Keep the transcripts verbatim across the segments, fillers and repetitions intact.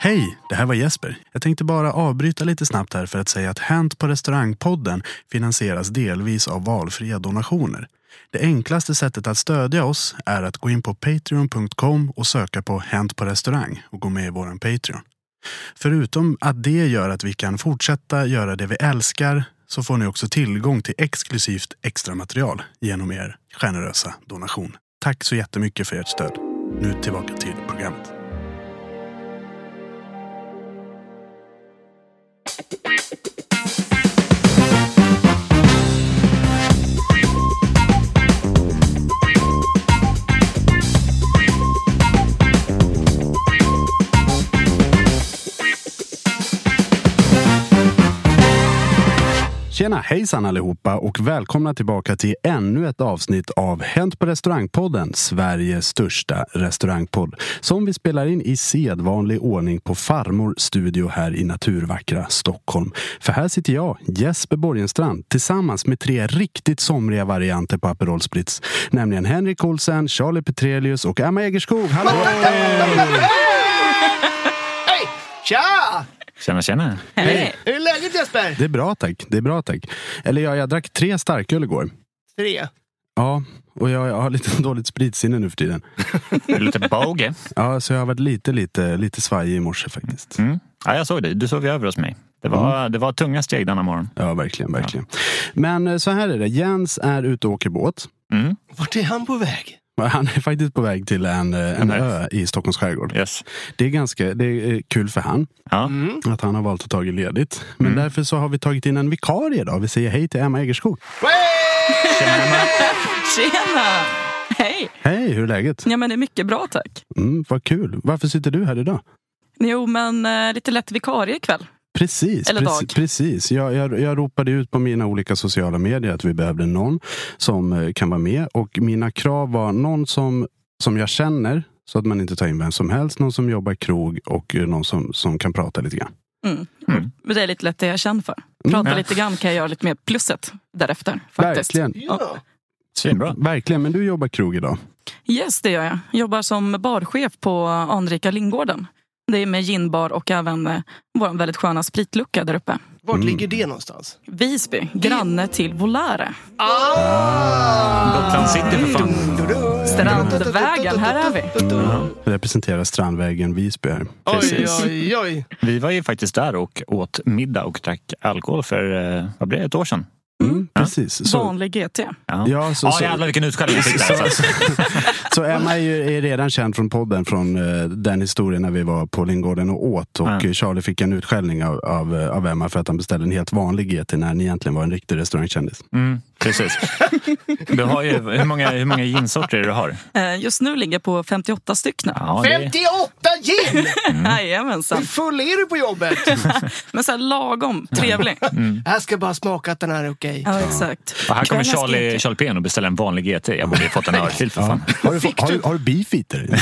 Hej, det här var Jesper. Jag tänkte bara avbryta lite snabbt här för att säga att Hänt på restaurangpodden finansieras delvis av valfria donationer. Det enklaste sättet att stödja oss är att gå in på patreon dot com och söka på Hänt på restaurang och gå med i våran Patreon. Förutom att det gör att vi kan fortsätta göra det vi älskar, så får ni också tillgång till exklusivt extra material genom er generösa donation. Tack så jättemycket för ert stöd. Nu tillbaka till programmet. Tjena, hejsan allihopa och välkomna tillbaka till ännu ett avsnitt av Hänt på restaurangpodden, Sveriges största restaurangpodd, som vi spelar in i sedvanlig ordning på Farmor studio här i naturvackra Stockholm. För här sitter jag, Jesper Borgenstrand, tillsammans med tre riktigt somriga varianter på Aperol Spritz, nämligen Henrik Olsson, Charlie Petrelius och Emma Egerskog. Hallå! Hej! Tja! Tjena, tjena. Hej. Hur är läget, Jesper? Det är bra, tack. Det är bra, tack. Eller jag, jag drack tre starköl igår. Tre? Ja, och jag, jag har lite dåligt spritsinne nu för tiden. Lite båge. Ja, så jag har varit lite, lite, lite svajig i morse faktiskt. Mm. Ja, jag såg dig. Du sov ju över hos mig. Det var, mm. det var tunga steg denna morgon. Ja, verkligen, verkligen. Ja. Men så här är det. Jens är ute och åker båt. Mm. Vart är han på väg? Han är faktiskt på väg till en, en nice. Ö i Stockholms skärgård. Yes. Det är ganska det är kul för han ja. mm. att han har valt att ta ledigt. Men mm. därför så har vi tagit in en vikarie idag. Vi säger hej till Emma Egerskog. Tjena! Tjena! Hej! Hej, hur är läget? Ja, men det är mycket bra, tack. Mm, vad kul. Varför sitter du här idag? Jo, men eh, lite lätt vikarie ikväll. Precis, precis, precis. Jag, jag, jag ropade ut på mina olika sociala medier att vi behövde någon som kan vara med. Och mina krav var någon som, som jag känner, så att man inte tar in vem som helst. Någon som jobbar krog och någon som, som kan prata lite grann. Mm. Mm. Det är lite lätt det jag känner för. Prata mm. lite grann kan jag göra lite mer plusset därefter. Faktiskt. Verkligen. Ja. Svinbra. Verkligen, men du jobbar krog idag. Yes, det gör jag. Jobbar som barchef på Anrika Lindgården. Det är med ginbar och även eh, vår väldigt sköna spritlucka där uppe. Vart mm. ligger det någonstans? Visby, granne till Volare. Ah! ah! Gotland sitter för fan. Strandvägen, här är vi. Mm. Representerar Strandvägen Visby här. Oj, oj, oj. Vi var ju faktiskt där och åt middag och drack alkohol för, eh, vad blev det, ett år sedan? Mm, ja. Precis. Så, vanlig G T. Ja, ja, så, ah, så, jävlar vilken utskällning. Så Emma är ju är redan känd från podden, från uh, den historien när vi var på Lindgården och åt. Och mm. Charlie fick en utskällning av, av, av Emma för att han beställde en helt vanlig G T när han egentligen var en riktig restaurangkändis. Mm, precis. Du har ju, hur många, hur många ginsorter du har? Uh, just nu ligger jag på femtioåtta stycken. Ja, det... femtioåtta gin! Mm. Jajamensan. Hur full är du på jobbet? Men så här lagom, trevlig. Mm. Jag ska bara smaka att den här är okej. Ja, exakt. Ja. Här kommer Charlie, Charlie P N och beställa en vanlig G T. Jag borde ju fått en örfil för fan. Ja. Har du, har, du, har du beefeater?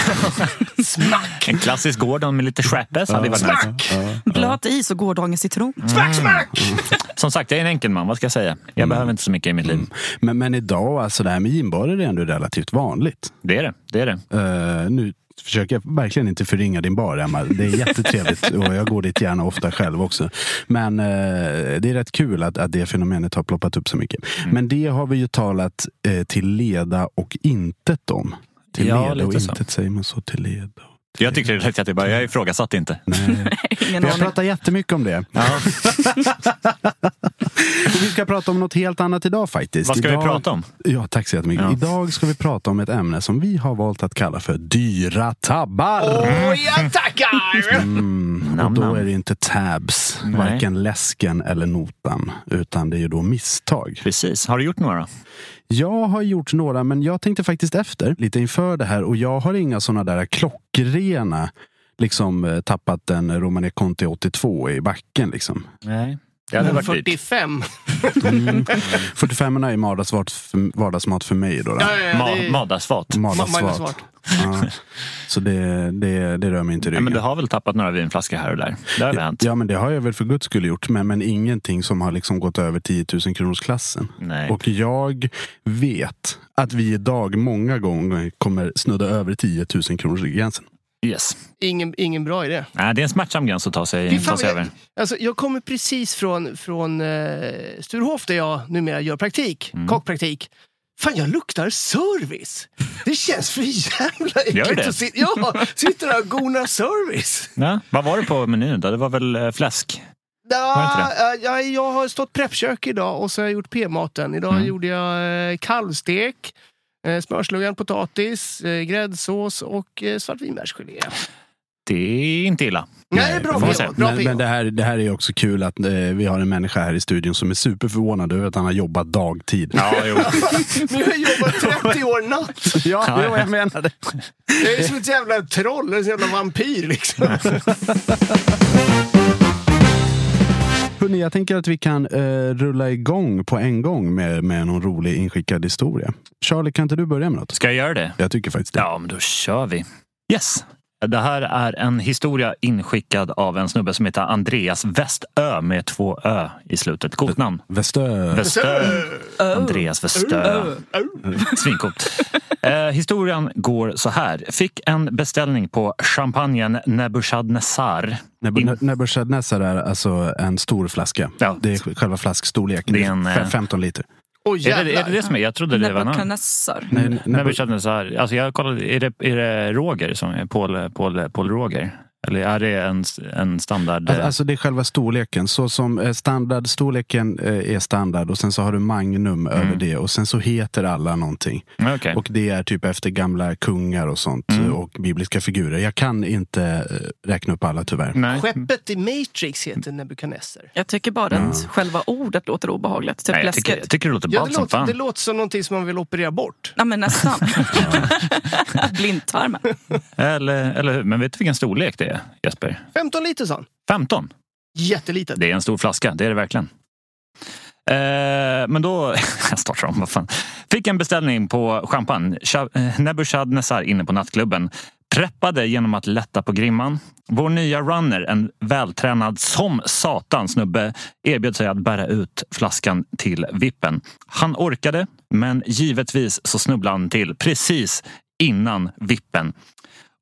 Smack! En klassisk Gordon med lite shrapes. Ja. Smack! Ja. Blöt is och gårdagens citron. Mm. Smack, smack! Mm. Som sagt, jag är en enkel man. Vad ska jag säga? Jag mm. behöver inte så mycket i mitt liv. Mm. Men, men idag, alltså det här med ginbarer är ändå relativt vanligt. Det är det, det är det. Uh, nu... försöker jag verkligen inte förringa din bar, Emma. Det är jättetrevligt och jag går dit gärna ofta själv också. Men eh, det är rätt kul att, att det fenomenet har ploppat upp så mycket. Mm. Men det har vi ju talat eh, till leda och intet om. Till ja, leda och intet så. Säger man så, till leda. Till jag tycker det är rätt jättebra. Jag ifrågasatt inte. Nej. Ingen jag pratar jättemycket om det. Ja. Vi ska prata om något helt annat idag faktiskt. Vad ska idag... vi prata om? Ja, tack så jättemycket. Ja. Idag ska vi prata om ett ämne som vi har valt att kalla för dyra tabbar. Åh, oh, jag tackar! Mm. Och då är det inte tabs, nej, varken läsken eller notan, utan det är ju då misstag. Precis. Har du gjort några? Jag har gjort några, men jag tänkte faktiskt efter lite inför det här, och jag har inga såna där klockrena, liksom tappat en Romane Conti åttiotvå i backen liksom. Nej. fyrtiofem. Mm. fyrtiofem är vardagsmat för mig då. Vardagsmat. Vardagsmat. Ja. Så det, det, det rör mig inte i ryggen. Men du har väl tappat några vinflaskor här och där? Det har väl hänt. Ja, men det har jag väl för guds skull gjort. Men, men ingenting som har liksom gått över tio tusen kronors klassen. Nej. Och jag vet att vi idag många gånger kommer snudda över tio tusen kronors gränsen. Yes. Ingen, ingen bra idé. Nej, det är en smärtsam gräns att ta sig, fan, ta sig jag, över. Alltså, jag kommer precis från, från eh, Sturhof där jag numera gör praktik, mm. kockpraktik. Fan, jag luktar service. Det känns för jävla äckligt att sitta, ja, sitter där och gonar service. Ja, vad var det på menyn då? Det var väl eh, fläsk? Ja, jag, jag har stått preppkök idag och så har jag gjort p-maten. Idag mm. gjorde jag eh, kalvstek. Smörsluggan, potatis, gräddsås och svartvinbärsgelé. Det är inte illa. Nej, Nej bra, bra, bra. Men, men det, här, det här är också kul att eh, vi har en människa här i studion som är superförvånad över att han har jobbat dagtid. Ja, jo. Nu har jag jobbat trettio år natt. Ja, ja, det var jag menade. Jag är som ett jävla troll, en jävla vampyr liksom. Hörrni, jag tänker att vi kan eh, rulla igång på en gång med, med någon rolig inskickad historia. Charlie, kan inte du börja med något? Ska jag göra det? Jag tycker faktiskt det. Ja, men då kör vi. Yes! Det här är en historia inskickad av en snubbe som heter Andreas Västö med två ö i slutet. Coolt namn. Västö. Västö. Andreas Västö. Svinkort. eh, historien går så här. Fick en beställning på champagnen Nebukadnessar. Neb- Nebukadnessar är alltså en stor flaska. Ja. Det är själva flaskstorleken. Det är en, eh... femton liter. Oh, är, det, är det det som är? Jag trodde det var någon. Nebukadnessar. Nebukadnessar. Alltså jag kollade, är det, är det Roger som är Paul, Paul, Paul Roger? Eller är det en, en standard? Alltså det är själva storleken. Så som standard, storleken är standard. Och sen så har du magnum mm. över det. Och sen så heter alla någonting. Okay. Och det är typ efter gamla kungar och sånt. Mm. Och bibliska figurer. Jag kan inte räkna upp alla tyvärr. Nej. Skeppet i Matrix heter Nebukadnessar. Jag tycker bara mm. att själva ordet låter obehagligt. Typ Nej, jag, tycker, jag tycker det låter bad ja, det som låter, fan. Det låter som någonting som man vill operera bort. Ja, men nästan. Blindtarmen. Eller, eller hur? Men vet du vilken storlek det är? Jesper. femton liter sån. femton? Jättelitet. Det är en stor flaska, det är det verkligen. Eh, men då, jag startar om, vad fan. Fick en beställning på champagne. Nebukadnessar inne på nattklubben. Preppade genom att lätta på grimman. Vår nya runner, en vältränad som satan snubbe, erbjöd sig att bära ut flaskan till vippen. Han orkade, men givetvis så snubblade han till precis innan vippen.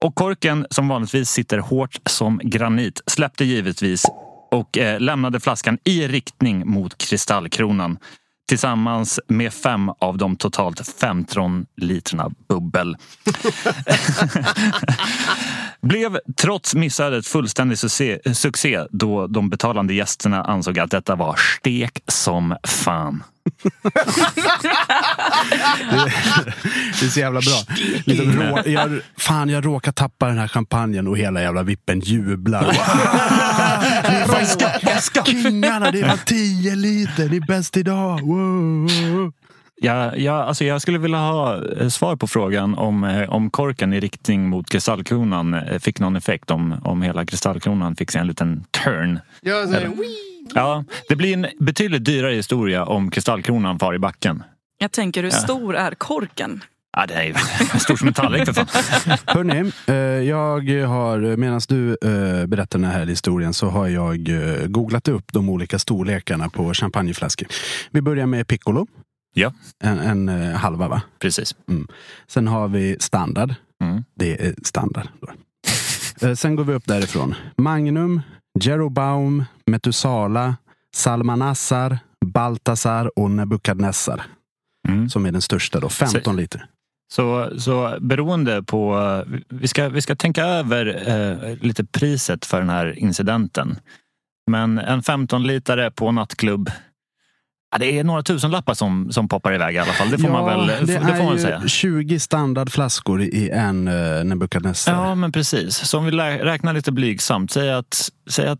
Och korken, som vanligtvis sitter hårt som granit, släppte givetvis och eh, lämnade flaskan i riktning mot kristallkronan. Tillsammans med fem av de totalt femton litrarna bubbel. Blev trots missödet fullständig succé, succé då de betalande gästerna ansåg att detta var stek som fan. det, det är så jävla bra. Liksom rå, jag, fan, jag råkar tappa den här champagnen och hela jävla vippen jublar. Wow. Ska, kingarna, det var tio liter, det är bäst idag. Wow. Ja, ja, alltså jag skulle vilja ha svar på frågan om, om korken i riktning mot kristallkronan fick någon effekt, om, om hela kristallkronan fick sig en liten turn. Ja, så ja, det blir en betydligt dyrare historia om kristallkronan far i backen. Jag tänker, hur stor ja. är korken? Ja, det är ju stor som en tallrik för fan. Hörrni, jag har, medan du berättar den här historien, så har jag googlat upp de olika storlekarna på champagneflaskor. Vi börjar med piccolo. Ja. En, en halva, va? Precis. Mm. Sen har vi standard. Mm. Det är standard. Sen går vi upp därifrån. Magnum, Jerobaum, Metusala, Salmanassar, Baltasar och Nebukadnessar. Mm. Som är den största då, femton liter. Så, så beroende på... Vi ska, vi ska tänka över eh, lite priset för den här incidenten. Men en femton litare på nattklubb... Ja, det är några tusen lappar som, som poppar iväg i alla fall. Det får ja, man väl det det får man säga. tjugo standardflaskor i en uh, Nebukadnessar. Ja, men precis. Så om vi lä- räknar lite blygsamt, säg att, säg att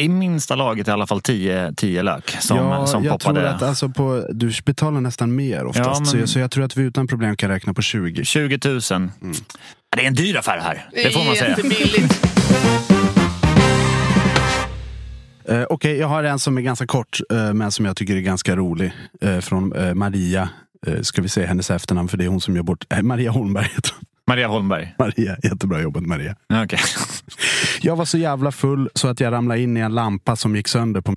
i minsta laget i alla fall tio lök som, ja, som jag poppade. Tror att, alltså, på, du betalar nästan mer oftast. Ja, men... så, jag, så jag tror att vi utan problem kan räkna på tjugo. tjugo tusen. Mm. Ja, det är en dyr affär här. Det får man säga. Uh, Okej, okay, jag har en som är ganska kort uh, men som jag tycker är ganska rolig uh, från uh, Maria, uh, ska vi se hennes efternamn, för det är hon som gör bort uh, Maria Holmberg heter hon. Maria Holmberg. Maria, jättebra jobbat Maria. Okay. Jag var så jävla full så att jag ramlade in i en lampa som gick sönder på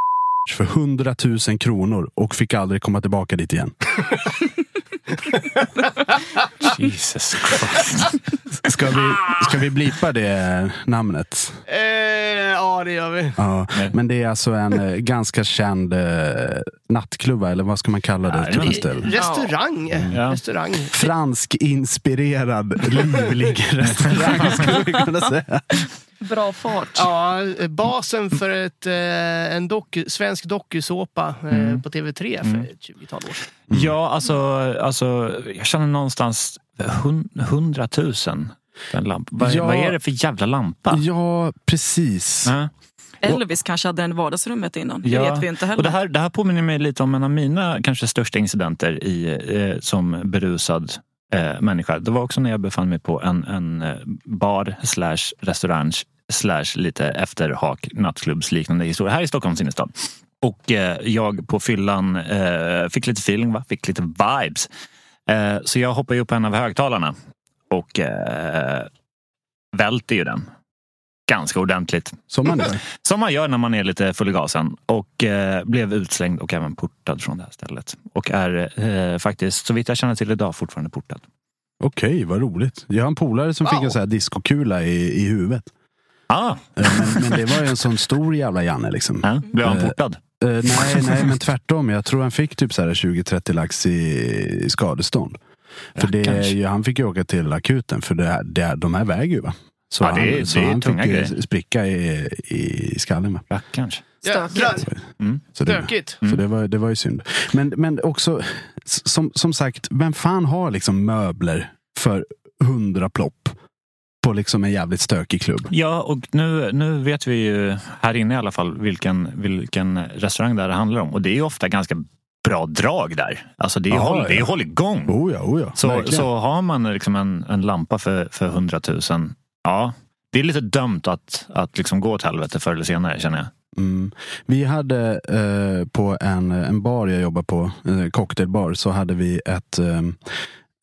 för hundratusen kronor och fick aldrig komma tillbaka dit igen. Jesus Christ. Ska vi, ska vi blipa det namnet? Eh, ja, det gör vi. Ja, men det är alltså en ganska känd eh, nattklubba, eller vad ska man kalla det? Ja, typ restaurang. Ja. Restaurang. Fransk-inspirerad, livlig restaurang skulle vi kunna säga. Bra fart. Ja, basen för ett, en doku, svensk docusåpa mm. på T V tre för mm. tjugotal år sedan. Mm. Ja, alltså, alltså jag känner någonstans hundratusen för en lampa. Vad, ja, vad är det för jävla lampa? Ja, precis. Äh. Elvis och, kanske hade en vardagsrummet innan. Ja. Det vet vi inte heller. Och det här, det här påminner mig lite om en av mina kanske största incidenter i, eh, som berusad eh, människa. Det var också när jag befann mig på en, en bar slash restaurang slash lite efterhak nattklubbsliknande historia här i Stockholms innerstad. Och eh, jag på fyllan eh, fick lite feeling, va? Fick lite vibes. Eh, så jag hoppade upp på en av högtalarna och eh, välte ju den. Ganska ordentligt. Som man gör. Som man gör när man är lite full i gasen. Och eh, blev utslängd och även portad från det här stället. Och är eh, faktiskt, så vitt jag känner till idag, fortfarande portad. Okej, okay, vad roligt. Jag har en polare som wow. fick en sån här diskokula i, i huvudet. Ah. Eh, men, men det var ju en sån stor jävla Janne liksom. Ja, blev han portad? Eh, eh, nej, nej, men tvärtom. Jag tror han fick typ så här tjugo trettio lax i, i skadestånd. För det, han fick ju åka till akuten. För det, det, de här väger ju, va? Så ja, det är, han, så det är han tunga fick spricka i, i skallen. Ja, kanske. Stökigt. Mm. Så, det, Stökigt. Mm. så det, var, det var ju synd. Men, men också, som, som sagt, vem fan har liksom möbler för hundra plopp på liksom en jävligt stökig klubb? Ja, och nu, nu vet vi ju här inne i alla fall vilken, vilken restaurang där det handlar om. Och det är ju ofta ganska bra drag där. Alltså det är, aha, håll, ja. det är håll igång. Oh ja, oh ja. Så, så har man liksom en, en lampa för, för hundratusen. Ja, det är lite dömt att, att liksom gå åt helvete förr eller senare, känner jag. Mm. Vi hade eh, på en, en bar jag jobbar på, eh, cocktailbar, så hade vi ett, eh,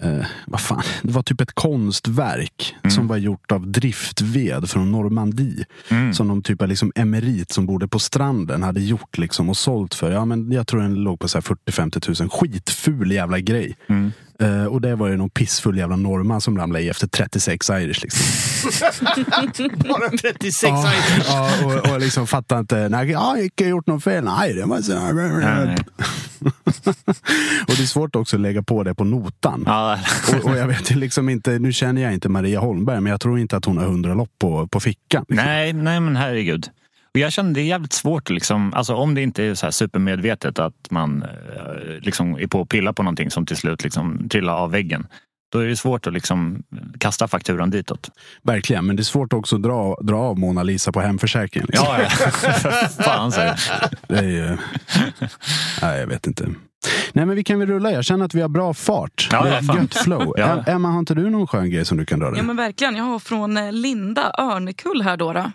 eh, vad fan, det var typ ett konstverk mm. som var gjort av driftved från Normandie. Mm. Som de typ av liksom emerit som bodde på stranden hade gjort liksom och sålt för. Ja, men jag tror den låg på så här fyrtio femtio tusen. Skitful jävla grej. Mm. Uh, och det var ju någon pissfull jävla norrman som ramlade i efter trettiosex Irish liksom. Bara trettiosex uh, Irish. Ja, uh, och, och liksom fattade inte. Nej, jag har inte gjort någon fel. Nej, det var så. Och det är svårt också att lägga på det på notan. och, och jag vet liksom inte, nu känner jag inte Maria Holmberg, men jag tror inte att hon har hundra lopp på, på fickan. Liksom. Nej, nej men herregud. Och jag kände det är jävligt svårt liksom, alltså om det inte är så här supermedvetet att man liksom är på och pillar på någonting som till slut liksom trillar av väggen. Då är det svårt att liksom kasta fakturan ditåt. Verkligen, men det är svårt också att dra, dra av Mona Lisa på hemförsäkringen. Liksom. Ja, ja. Fan, säger det är ju... Nej, jag vet inte. Nej, men vi kan väl rulla. Jag känner att vi har bra fart. Ja, vi har ja, gött flow. Ja. Emma, har inte du någon skön grej som du kan dra dig? Ja, men verkligen. Jag har från Linda Örnekull här då. då.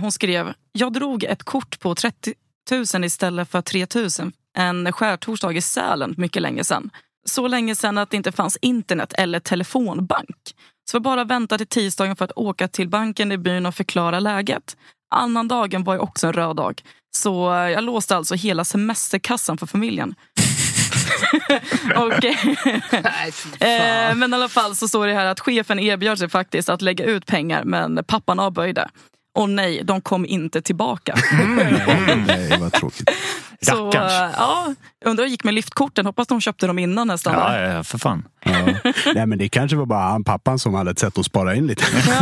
Hon skrev, jag drog ett kort på trettio tusen istället för tre tusen. En skärtorsdag i Sälen mycket länge sedan. Så länge sedan att det inte fanns internet eller telefonbank. Så jag bara väntade till tisdagen för att åka till banken i byn och förklara läget. Annan dagen var ju också en röd dag. Så jag låste alltså hela semesterkassan för familjen. och, eh, men i alla fall så står det här att chefen erbjöd sig faktiskt att lägga ut pengar. Men pappan avböjde. Och nej, de kom inte tillbaka. Mm, nej, vad tråkigt. Så, ja, undrar gick med liftkorten. Hoppas de köpte dem innan nästan. Ja, ja för fan. Ja. Nej, men det kanske var bara han, pappan som hade ett sätt att spara in lite. Ja,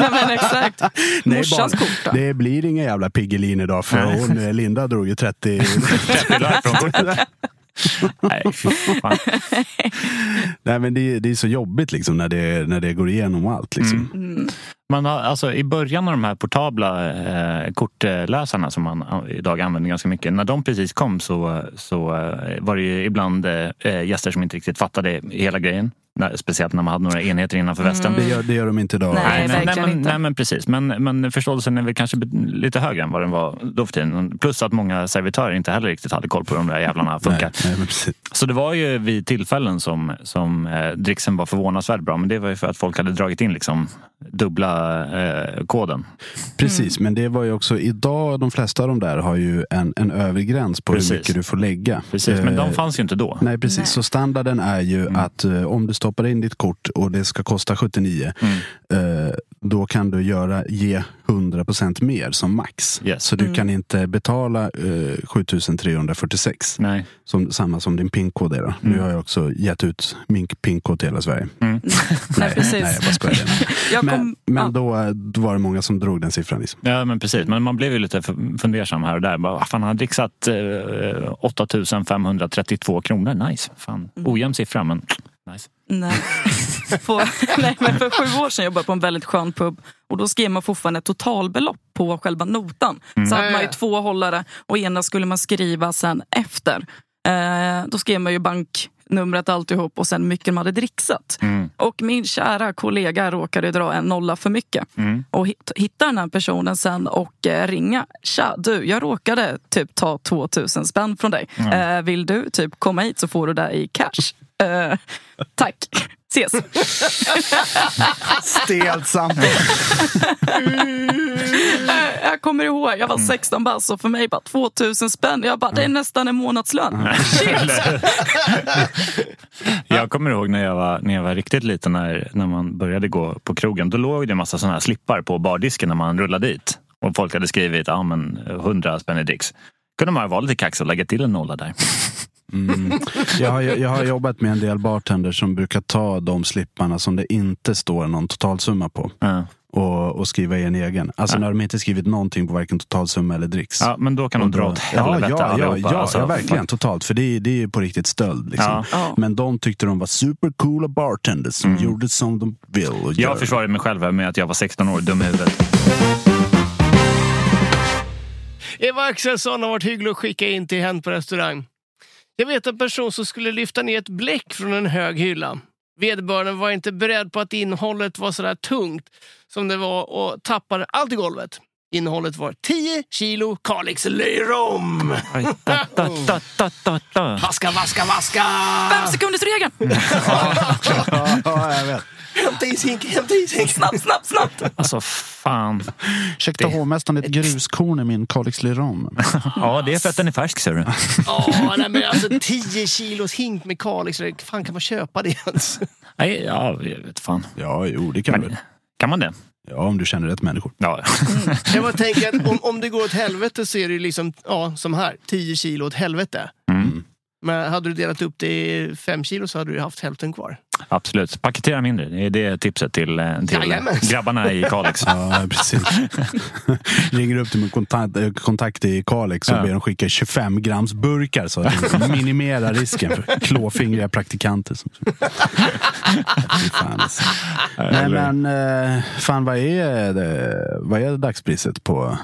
nej, men exakt. Nej, barn, kort, det blir inga jävla piggelin idag för nej. Hon, Linda drog ju trettio... Nej, Nej, men det, det är så jobbigt liksom när det, när det går igenom allt liksom. Mm. Man har, alltså, i början av de här portabla eh, kortläsarna som man idag använder ganska mycket, när de precis kom så, så var det ju ibland eh, gäster som inte riktigt fattade hela grejen. Speciellt när man hade några enheter innanför västen. Mm. Det, gör, det gör de inte idag. Nej, nej, nej, men, nej men precis. Men, men förståelsen är väl kanske lite högre än vad den var då för tiden. Plus att många servitörer inte heller riktigt hade koll på hur de där jävlarna funkar. Nej, nej, så det var ju vid tillfällen som, som eh, dricksen var förvånansvärt bra. Men det var ju för att folk hade dragit in liksom dubbla eh, koden. Precis, mm. Men det var ju också idag, de flesta av de där har ju en, en övre gräns på precis. Hur mycket du får lägga. Precis, eh, men de fanns ju inte då. Nej, precis. Nej. Så standarden är ju mm. att eh, om du stoppar in ditt kort och det ska kosta sjuttionio mm. eh, då kan du göra ge hundra procent mer som max. Yes. Så du mm. kan inte betala eh, sjutusen trehundrafyrtiosex. Nej. Som, samma som din pinkod är då. Mm. Nu har jag också gett ut min pinkod till hela Sverige. Mm. nej, nej, nej, jag bara jag kom, Men, men ja. då, då var det många som drog den siffran liksom. Ja, men precis. Men man blev ju lite fundersam här och där. Bara, fan, han har dricksat eh, åtta tusen femhundratrettiotvå kronor. Nice. Fan. Ojämn siffra, men... Nice. Nej. På, nej, men för sju år sedan jobbade jag på en väldigt skön pub och då skrev man fortfarande ett totalbelopp på själva notan. Mm. Så hade man ju två hållare och ena skulle man skriva sen efter. Eh, då skrev man ju banknumret alltihop och sen mycket man hade dricksat. Mm. Och min kära kollega råkade dra en nolla för mycket. Mm. Och hitta den här personen sen och eh, ringa. Tja, du, jag råkade typ ta tvåtusen spänn från dig. Mm. Eh, vill du typ komma hit så får du det i cash. Uh, tack. Ses. Stelt samman. Jag kommer ihåg, jag var sexton bass och för mig bara tvåtusen spänn. Jag bara, det är nästan en månadslön. Jag kommer ihåg när jag var, när jag var riktigt liten när, när man började gå på krogen. Då låg det en massa sådana här slippar på bardisken när man rullade dit. Och folk hade skrivit, ja ah, men hundra spänn i dricks. Kunde man vara lite kax och lägga till en nolla där. Mm. Jag, har, jag har jobbat med en del bartender som brukar ta de slipparna som det inte står någon totalsumma på mm. och, och skriva i en egen. Alltså mm. när de inte skrivit någonting på varken totalsumma eller dricks. Ja, men då kan de dra åt helvete. Ja, ja, ja, alltså, ja verkligen, totalt. För det, det är ju på riktigt stöld liksom. Ja. Men de tyckte de var supercoola bartenders som mm. gjorde som de vill. Och jag försvarade mig själv med att jag var sexton år, dum i huvudet. Eva Axelsson har varit hygglig att skicka in till Hänt på restaurang. Jag vet en person som skulle lyfta ner ett bläck från en hög hylla. Vederbörande var inte beredd på att innehållet var så där tungt som det var och tappade allt i golvet. Innehållet var tio kilo Kalixlöjrom. Vaska, vaska, vaska! Fem sekunders regeln! Ja, jag vet. Hämta i sink, hämta i sink. Snabbt, snabbt, snabbt. Alltså fan. Ursäkta hovmästaren, ett gruskorn i min Kalixlöjrom. Ja, det är för att den är färsk, ser du. Ja, nej men alltså tio kilos hink med Kalixlöjrom. Fan, kan man köpa det ens? Nej, ja, jag vet fan. Ja, jo, det kan man. Kan man det? Ja, om du känner rätt människor. Ja. Mm. Jag bara tänker att om, om det går åt helvete så är det liksom, ja, som här, tio kilo åt helvete. Mm. Men hade du delat upp det i fem kilo så hade du haft hälften kvar. Absolut. Paketera mindre. Det är det tipset till, till grabbarna i Kalix. Ja, precis. Ringer upp till min kontakt, kontakt i Kalix och ja. ber dem skicka tjugofem grams burkar så att minimera risken för klåfingriga praktikanter. Fan, alltså. Nej, men fan, vad är det, vad är det dagspriset på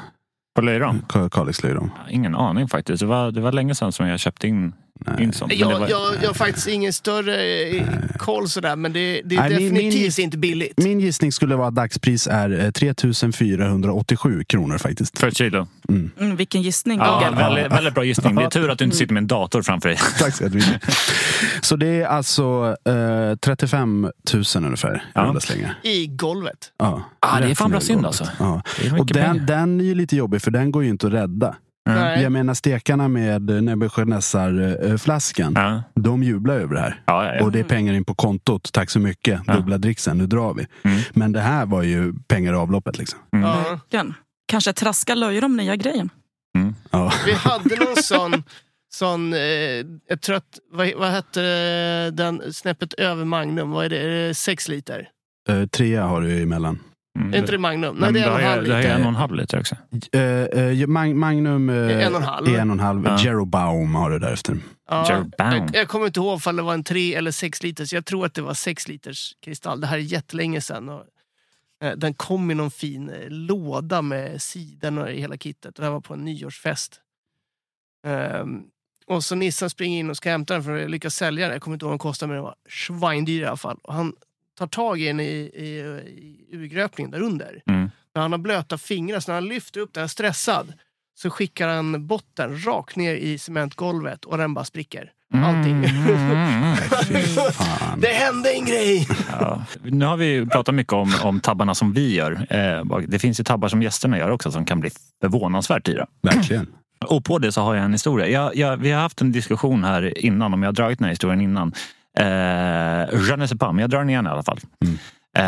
på Löjrom? Kalixlöjrom. Ja, ingen aning faktiskt. Det var, det var länge sedan som jag köpte in. Nej. Sånt, jag, var... jag, jag har faktiskt ingen större koll sådär, men det, det är Nej, definitivt min, inte billigt. Min gissning skulle vara att dagspris är tre tusen fyrahundraåttiosju kronor faktiskt. För ett kilo. Mm. Mm, vilken gissning. Ja, ja. Väldigt, väldigt bra gissning. Det är tur att du inte sitter med en dator framför dig. Tack så mycket. Så det är alltså eh, trettiofem tusen ungefär ja. i golvet. Ja, ah, det är fan bra synd alltså. Ja. Och den, den är ju lite jobbig för den går ju inte att rädda. Mm. Jag menar stekarna med Nebukadnessar flaskan mm. de jublar över det här ja, ja, ja. och det är pengar in på kontot, tack så mycket ja. dubbla dricksen, nu drar vi mm. men det här var ju pengar i avloppet liksom. mm. Mm. Kanske traska löjrom, nya grejen. mm. ja. Vi hade någon sån sån eh, jag tror att, vad, vad hette den snäppet över Magnum, vad är det, är det sex liter? Eh, trea har du emellan. Mm. Inte det Magnum? Nej, det är, är, det är en och en halv liter också. Uh, uh, Mag- Magnum uh, en och en halv. En och en halv. Ja. Jerobaum har du därefter. Ja, jag, jag kommer inte ihåg om det var en tre eller sex liters. Jag tror att det var sex liters kristall. Det här är jättelänge sedan. Och, uh, den kom i någon fin uh, låda med sidan och hela kittet. Det här var på en nyårsfest. Um, och så Nissan springer in och ska hämta den för att lyckas sälja den. Jag kommer inte ihåg om den kostade, men det var svindyr i alla fall. Och han tar tag i en i, i, i urgröpningen där under. Mm. När han har blöta fingrar, så när han lyfter upp den här stressad, så skickar han botten rakt ner i cementgolvet och den bara spricker. Allting. Mm. Det hände en grej. Ja. Nu har vi pratat mycket om, om tabbarna som vi gör. Eh, det finns ju tabbar som gästerna gör också som kan bli förvånansvärt dyra. Verkligen. Och på det så har jag en historia. Jag, jag, vi har haft en diskussion här innan, om jag har dragit den här historien innan. Eh, je ne sais pas, men jag drar den igen i alla fall. mm.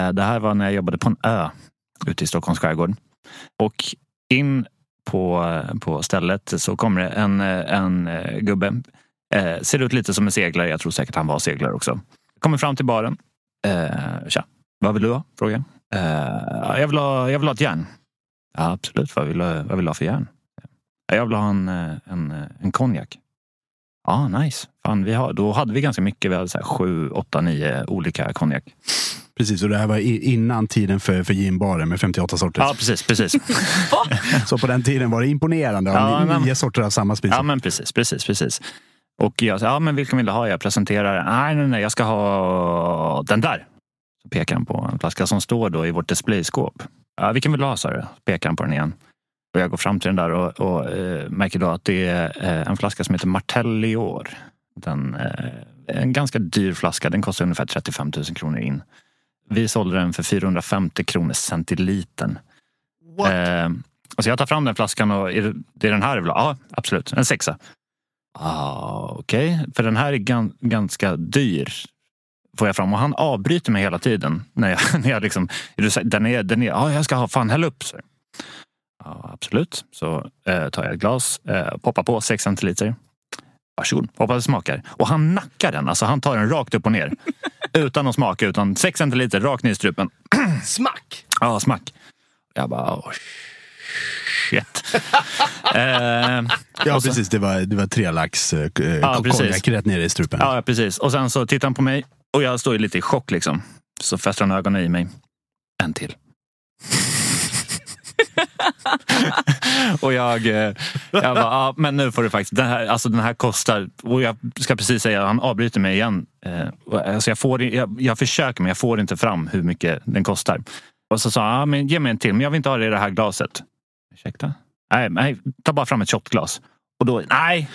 eh, Det här var när jag jobbade på en ö ute i Stockholms skärgård. Och in på, på stället så kommer det en, en gubbe, eh, ser ut lite som en seglare, jag tror säkert han var seglare också. Kommer fram till baren. eh, Tja, vad vill du ha? Fråga. eh, jag, vill ha, jag vill ha ett järn. Ja, absolut, vad vill, vad vill du ha för järn? Jag vill ha en, en, en konjak. Ja, ah, nice. Fan, vi har, då hade vi ganska mycket. Vi hade så här sju, åtta, nio olika konjak. Precis, och det här var innan tiden för, för ginbaren med femtioåtta sorter. Ja, precis, precis. Så på den tiden var det imponerande. Ja, nio men, sorter av samma spis. Ja, men precis, precis, precis. Och jag sa, ja men vilken vill du ha? Jag presenterar, nej, nej, nej, jag ska ha den där. Så pekar han på en flaska som står då i vårt displayskåp. Ja, vilken vill du ha, sa du? Pekar han på den igen. Och jag går fram till den där och, och eh, märker då att det är eh, en flaska som heter Martellior. Den, eh, en ganska dyr flaska. Den kostar ungefär trettiofem tusen kronor in. Vi sålde den för fyrahundrafemtio kronor centilitern. What? Eh, och så jag tar fram den flaskan och är det, det är den här? Ja, absolut. En sexa. Ah, okej. Okay. För den här är gan, ganska dyr. Får jag fram och han avbryter mig hela tiden. När jag, när jag liksom, är du, den är, den är, ja jag ska ha, fan häll upp. Så. Ja, absolut. Så eh, tar jag ett glas, eh, poppar på sex centiliter. Varsågod, hoppas det smakar. Och han nackar den, alltså han tar den rakt upp och ner. Utan att smaka, utan sex centiliter rakt ner i strupen. Smack! Ja, smack. Jag bara, oh, shit. eh, ja, så, precis. Det var, det var tre lax eh, ja, konjak rätt ner i strupen. Ja, precis. Och sen så tittar han på mig och jag står ju lite i chock liksom. Så fäster han ögonen i mig. En till. Och jag jag bara, ah, men nu får du faktiskt den här, alltså den här kostar, och jag ska precis säga, han avbryter mig igen. eh, alltså jag får jag, jag försöker men jag får inte fram hur mycket den kostar. Och så sa han, ah, men ge mig en till, men jag vill inte ha det i det här glaset. Ursäkta? Nej, nej, ta bara fram ett shotglas. Och då, nej.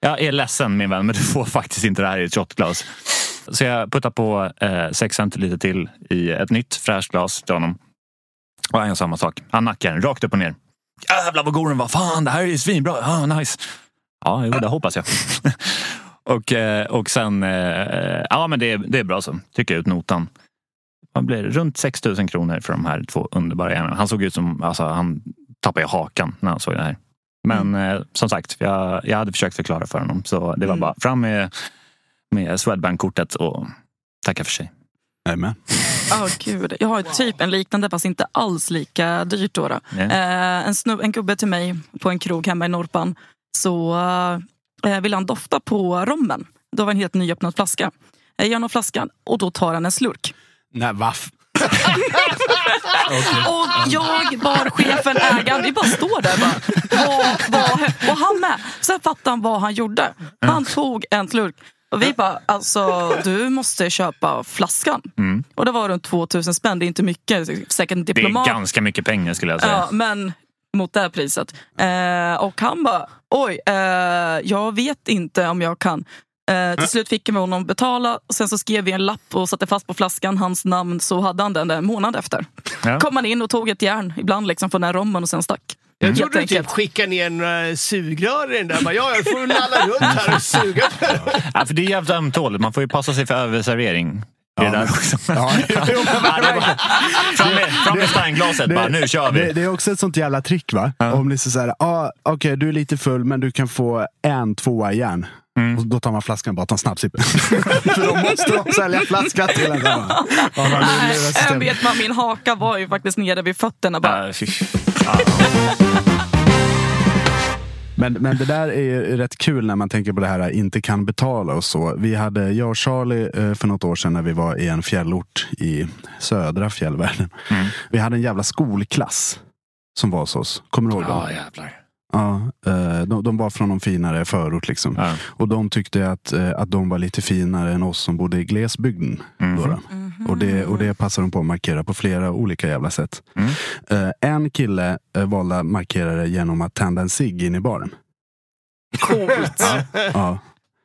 Jag är ledsen min vän, men du får faktiskt inte det här i ett shotglas. Så jag puttar på eh, sex centiliter till i ett nytt fräscht glas till honom. Och en samma sak. Han nackar den rakt upp och ner. Jävlar vad god den var. Fan, det här är ju svinbra. Ja, ah, nice. Ja, jo, det hoppas jag. och, och sen... Ja, men det är, det är bra så. Tycker jag ut notan. Man blir runt sex tusen kronor för de här två underbara hjärnorna. Han såg ut som... Alltså, han tappade hakan när han såg det här. Men mm. som sagt, jag, jag hade försökt förklara för honom. Så det var mm. bara fram med, med Swedbank-kortet och... tacka för sig. Jag är med. Oh, gud. Jag har typ en liknande, fast inte alls lika dyrt då. då. Yeah. Eh, en, snub, en gubbe till mig på en krog hemma i Norpan, så eh, vill han dofta på rommen. Då var en helt nyöppnad flaska. Jag gör någon flaskan och då tar han en slurk. Nej, vaff. Okay. Och jag, barchefen, ägaren, vi bara står där bara. Och, bara, och han med. Sen fattade han vad han gjorde. Han tog en slurk. Och vi bara, alltså du måste köpa flaskan. Mm. Och det var runt tvåtusen spänn, det är inte mycket. Säkert en diplomat. Det är ganska mycket pengar skulle jag säga. Ja, men mot det här priset. Eh, och han bara, oj, eh, jag vet inte om jag kan. Eh, till slut fick jag med honom betala. Och sen så skrev vi en lapp och satte fast på flaskan hans namn. Så hade han den en månad efter. Ja. Kom han in och tog ett järn ibland liksom från den här rommen och sen stack. Jag trodde du typ skicka ner några sugrör i den där. Bara, ja, jag får lalla runt här och suga. Ja, för det är jävligt ömtåligt. Man får ju passa sig för överservering. Det är ja, fram med steinglaset det, bara, nu kör vi. Det, det är också ett sånt jävla trick va? Ja. Om ni så säger, ah, okej okay, du är lite full men du kan få en tvåa igen. Mm. Och då tar man flaskan bara, tar en snabbsipp. För då måste de sälja flaskan till en gång. Jag vet man, min haka var ju faktiskt nere vid fötterna bara. Äh, Men, men det där är ju rätt kul när man tänker på det här inte kan betala och så. Vi hade, jag och Charlie för något år sedan när vi var i en fjällort i södra fjällvärlden. Mm. Vi hade en jävla skolklass som var hos oss. Kommer du ihåg dem? Ja, jävlar. Ja, de, de var från någon finare förort liksom. Ja. Och de tyckte att, att de var lite finare än oss som bodde i glesbygden. Mm. Då då. Och, det, och det passade de på att markera på flera olika jävla sätt. Mm. En kille valde att markera det genom att tända en cigg in i baren. Coolt! Ja.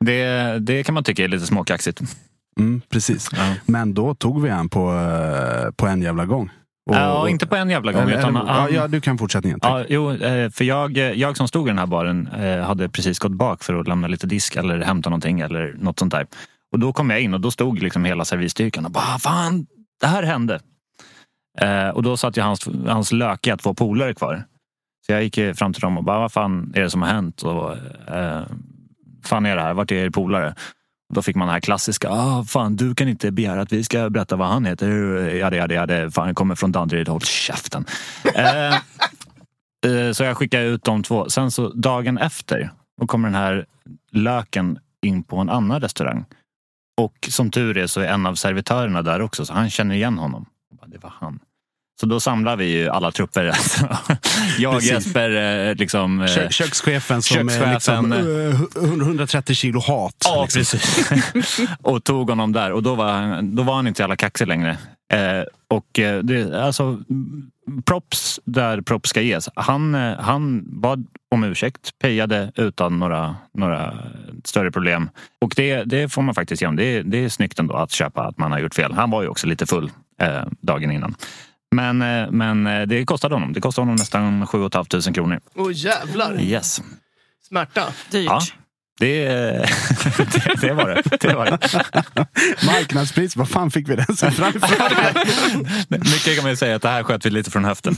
Det, det kan man tycka är lite småkaxigt. Mm, precis. Ja. Men då tog vi han på, på en jävla gång. Och, ja, inte på en jävla gång. Eller, utan, ja, ja, du kan fortsätta igen. Ja, jo, för jag, jag som stod i den här baren hade precis gått bak för att lämna lite disk eller hämta någonting eller något sånt där. Och då kom jag in och då stod liksom hela servisstyrkan och bara, fan, det här hände. Eh, och då satt ju hans, hans löke att två polare kvar. Så jag gick fram till dem och bara, vad fan är det som har hänt? Och eh, fan är det här? Vart är er polare? Och då fick man den här klassiska, ah, fan, du kan inte begära att vi ska berätta vad han heter. Ja, det, ja, det, ja, det. Fan, han kommer från Danderyd, håll käften. Eh, eh, så jag skickade ut de två. Sen så dagen efter, då kommer den här löken in på en annan restaurang. Och som tur är så är en av servitörerna där också. Så han känner igen honom. Det var han. Så då samlar vi ju alla trupper. Jag, precis. Jesper, liksom... Kö- kökschefen som kökschefen. Är liksom uh, hundratrettio kilo hat. Ja, liksom. Precis. Och tog honom där. Och då var, då var han inte jävla kaxig längre. Eh, och det, alltså... Props där props ska ges. Han, han bad om ursäkt, pejade utan några, några större problem. Och det, det får man faktiskt göra. Det, det är snyggt ändå att köpa att man har gjort fel. Han var ju också lite full eh, dagen innan. Men, eh, men det kostade honom. Det kostade honom nästan sju och ett halvt tusen kronor. Åh, oh, jävlar! Yes. Smärta. Dyrt. Ja. Det, det, det var det, det, var det. Marknadspris, vad fan fick vi den sen framför? Mycket kan man ju säga att det här sköt vi lite från höften.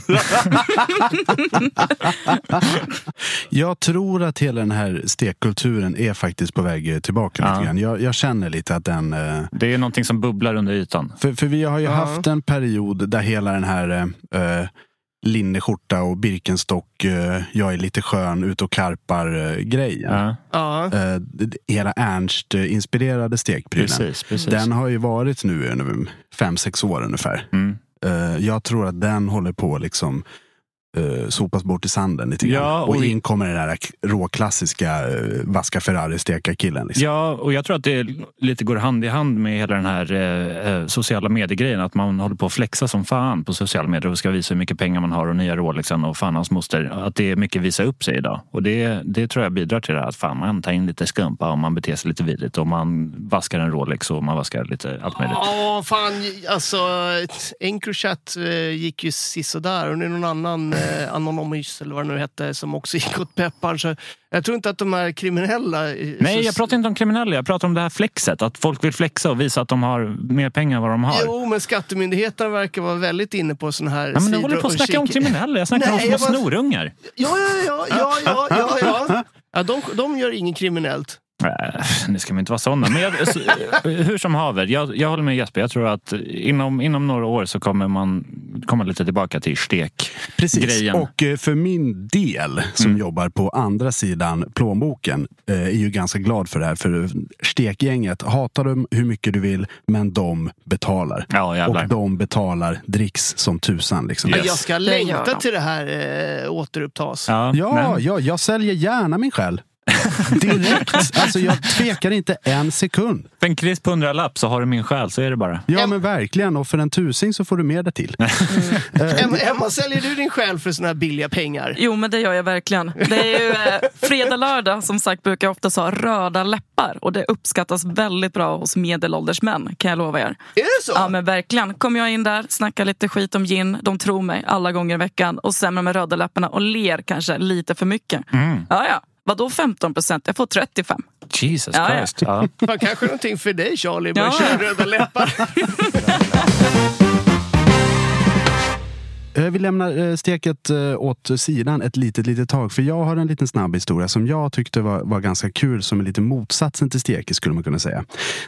Jag tror att hela den här stekkulturen är faktiskt på väg tillbaka ja. lite grann. Jag, jag känner lite att den... Eh... Det är någonting som bubblar under ytan. För, för vi har ju uh-huh. haft en period där hela den här... Eh, linneskjorta och Birkenstock uh, jag är lite skön, ut och karpar uh, grejen. Ja. Ja. Uh, hela Ernst-inspirerade stekprylen. Precis, precis. Den har ju varit nu fem, sex år ungefär. Mm. Uh, jag tror att den håller på liksom uh, sopas bort i sanden lite grann. Ja, och, och in kommer den där råklassiska uh, vaska Ferrari steka killen. Liksom. Ja, och jag tror att det lite går hand i hand med hela den här uh, sociala mediegrejen, att man håller på att flexa som fan på sociala medier och ska visa hur mycket pengar man har och nya råd liksom, och fan hans moster, att det är mycket visa upp sig idag. Och det, det tror jag bidrar till det här, att fan man tar in lite skumpa och man beter sig lite vidrigt och man vaskar en Rolex och man vaskar lite allt möjligt. Ja, fan, alltså Encrochat uh, gick ju sisådär och nu någon annan Eh, Anonymous eller vad det nu hette som också gick åt peppar, så jag tror inte att de är kriminella. Nej, jag pratar inte om kriminella, jag pratar om det här flexet, att folk vill flexa och visa att de har mer pengar än vad de har. Jo, men skattemyndigheten verkar vara väldigt inne på sån här. Ja, men jag håller på att snacka kik- om kriminella, jag snackar Nej, om jag små bara... snorungar. Ja, ja, ja, ja, ja, ja, ja. ja de, de gör inget kriminellt. Äh, nu ska man inte vara sådana. Men jag, hur som haver, jag, jag håller med Jesper. Jag tror att inom, inom några år så kommer man komma lite tillbaka till stek. Precis, grejen. Och för min del som mm. jobbar på andra sidan plånboken är ju ganska glad för det här. För stekgänget hatar dem hur mycket du vill, men de betalar. Ja, jävlar. Och de betalar dricks som tusan. Liksom. Yes. Jag ska längta till det här äh, återupptas. Ja, ja men... jag, jag säljer gärna min själ. Direkt, alltså jag tvekar inte en sekund. För en kris på hundra lapp så har du min själ, så är det bara. Ja men verkligen, och för en tusing så får du mer det till. mm. Emma, Emma, säljer du din själ för såna här billiga pengar? Jo men det gör jag verkligen. Det är ju eh, fredag, lördag som sagt brukar jag ofta ha röda läppar. Och det uppskattas väldigt bra hos medelålders män, kan jag lova er. Är det så? Ja men verkligen, kommer jag in där, snackar lite skit om gin, de tror mig alla gånger i veckan. Och sen med de här röda läpparna och ler kanske lite för mycket. mm. Ja ja. Vadå femton procent? Jag får trettiofem. Jesus ja, Christ. Ja. Ja. Kanske någonting för dig, Charlie. Bara ja. Kör röda läppar. Vi lämnar steket åt sidan ett litet, litet tag. För jag har en liten snabb historia som jag tyckte var, var ganska kul. Som är lite motsatsen till steket, skulle man kunna säga.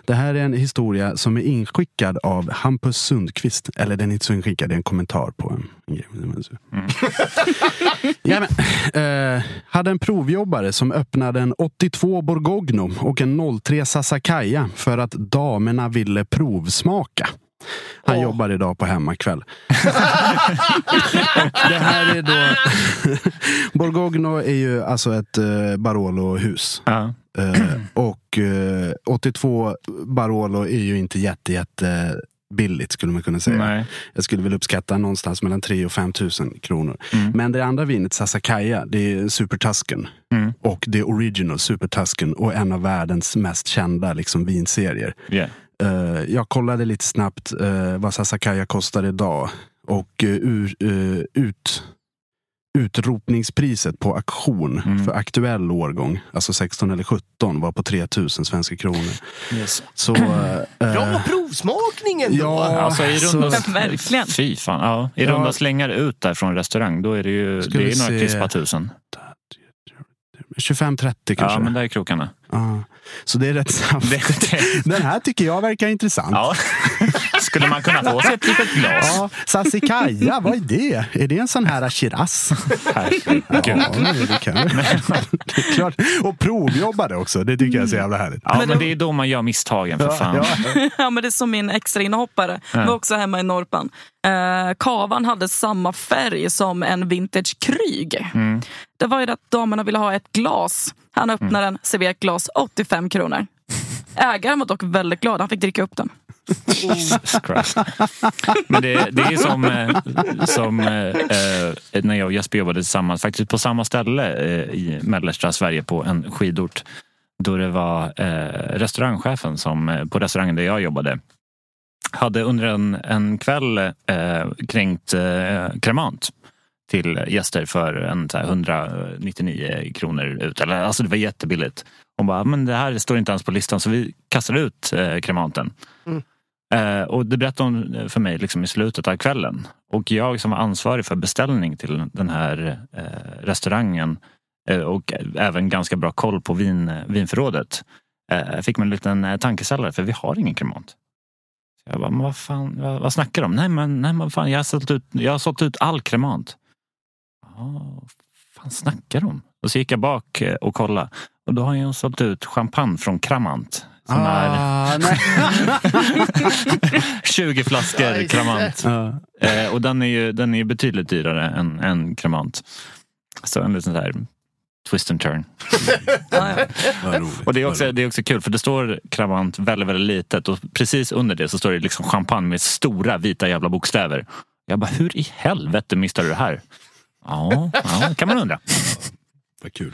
Det här är en historia som är inskickad av Hampus Sundqvist. Eller den är inte så inskickad, det är en kommentar på en grej. Mm. Ja, men, eh, hade en provjobbare som öppnade en åttiotvå Borgognum och en noll tre Sassicaia för att damerna ville provsmaka. Han oh. jobbar idag på hemmakväll. Det här är då Borgogno är ju alltså ett eh, Barolo-hus. Uh-huh. Eh, och eh, åttiotvå Barolo är ju inte jätte, jätte billigt, skulle man kunna säga. Nej. Jag skulle väl uppskatta någonstans mellan tre och fem tusen kronor. Mm. Men det andra vinet, Sassicaia, det är Super Tuscan. Mm. Och det är original Super Tuscan och en av världens mest kända liksom, vinserier. Yeah. Uh, jag kollade lite snabbt uh, vad Sassicaia kostar idag och uh, ur, uh, ut utropningspriset på auktion mm. för aktuell årgång, alltså sexton eller sjutton, var på tre tusen svenska kronor. Yes. Så äh, bra provsmakningen då. Ja, alltså i runda så, verkligen. Fy fan, ja, i ja. Runda slängar ut där från restaurang, då är det ju ska det är några krispa tusen. tjugofem trettio kanske. Ja, men där är krokarna. Ja. Så det är rätt snabbt. Den här tycker jag verkar intressant. Ja. Skulle man kunna få sig ett litet glas? Ja, Sassicaia, vad är det? Är det en sån här Shiraz? Herregud. Ja, det kan det är klart. Och provjobbade också, det tycker jag är så jävla härligt. Ja, men, men det är då man gör misstagen, för fan. Ja, ja. Ja men det är som min extra inhoppare. Ja. Var också hemma i Norpan. Eh, kavan hade samma färg som en vintage kryg. Mm. Det var ju att damerna ville ha ett glas. Han öppnade mm. en serverat glas, åttiofem kronor. Ägaren var dock väldigt glad, han fick dricka upp den. Jesus Christ. Men det, det är som, eh, som eh, när jag och Jesper jobbade tillsammans faktiskt på samma ställe eh, i mellersta Sverige på en skidort, då det var eh, restaurangchefen som eh, på restaurangen där jag jobbade hade under en, en kväll eh, kränkt eh, Cremant till gäster för en, så här, etthundranittionio kronor ut. Eller, alltså det var jättebilligt. Hon bara, men det här står inte ens på listan, så vi kastar ut eh, Cremanten. Mm. Eh, och det berättade hon för mig liksom, i slutet av kvällen. Och jag som var ansvarig för beställning till den här eh, restaurangen eh, och även ganska bra koll på vin, vinförrådet eh, fick man en liten eh, tankeställare, för vi har ingen Cremant. Så jag bara, men vad fan, vad, vad snackar de? Nej men, nej, men fan, jag har sålt ut, jag har sålt ut all Cremant. Oh, fan snackar de? Och så gick jag bak och kollade. Och då har jag sålt ut champagne från Cremant. Som ah, är tjugo flaskor Cremant. eh, och den är ju den är betydligt dyrare än, än Cremant. Så en liten där twist and turn. Och det är, också, det är också kul, för det står Cremant väldigt, väldigt litet. Och precis under det så står det liksom champagne med stora vita jävla bokstäver. Jag bara, hur i helvete missar du det här? Ja, ja, kan man undra. Vad kul.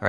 All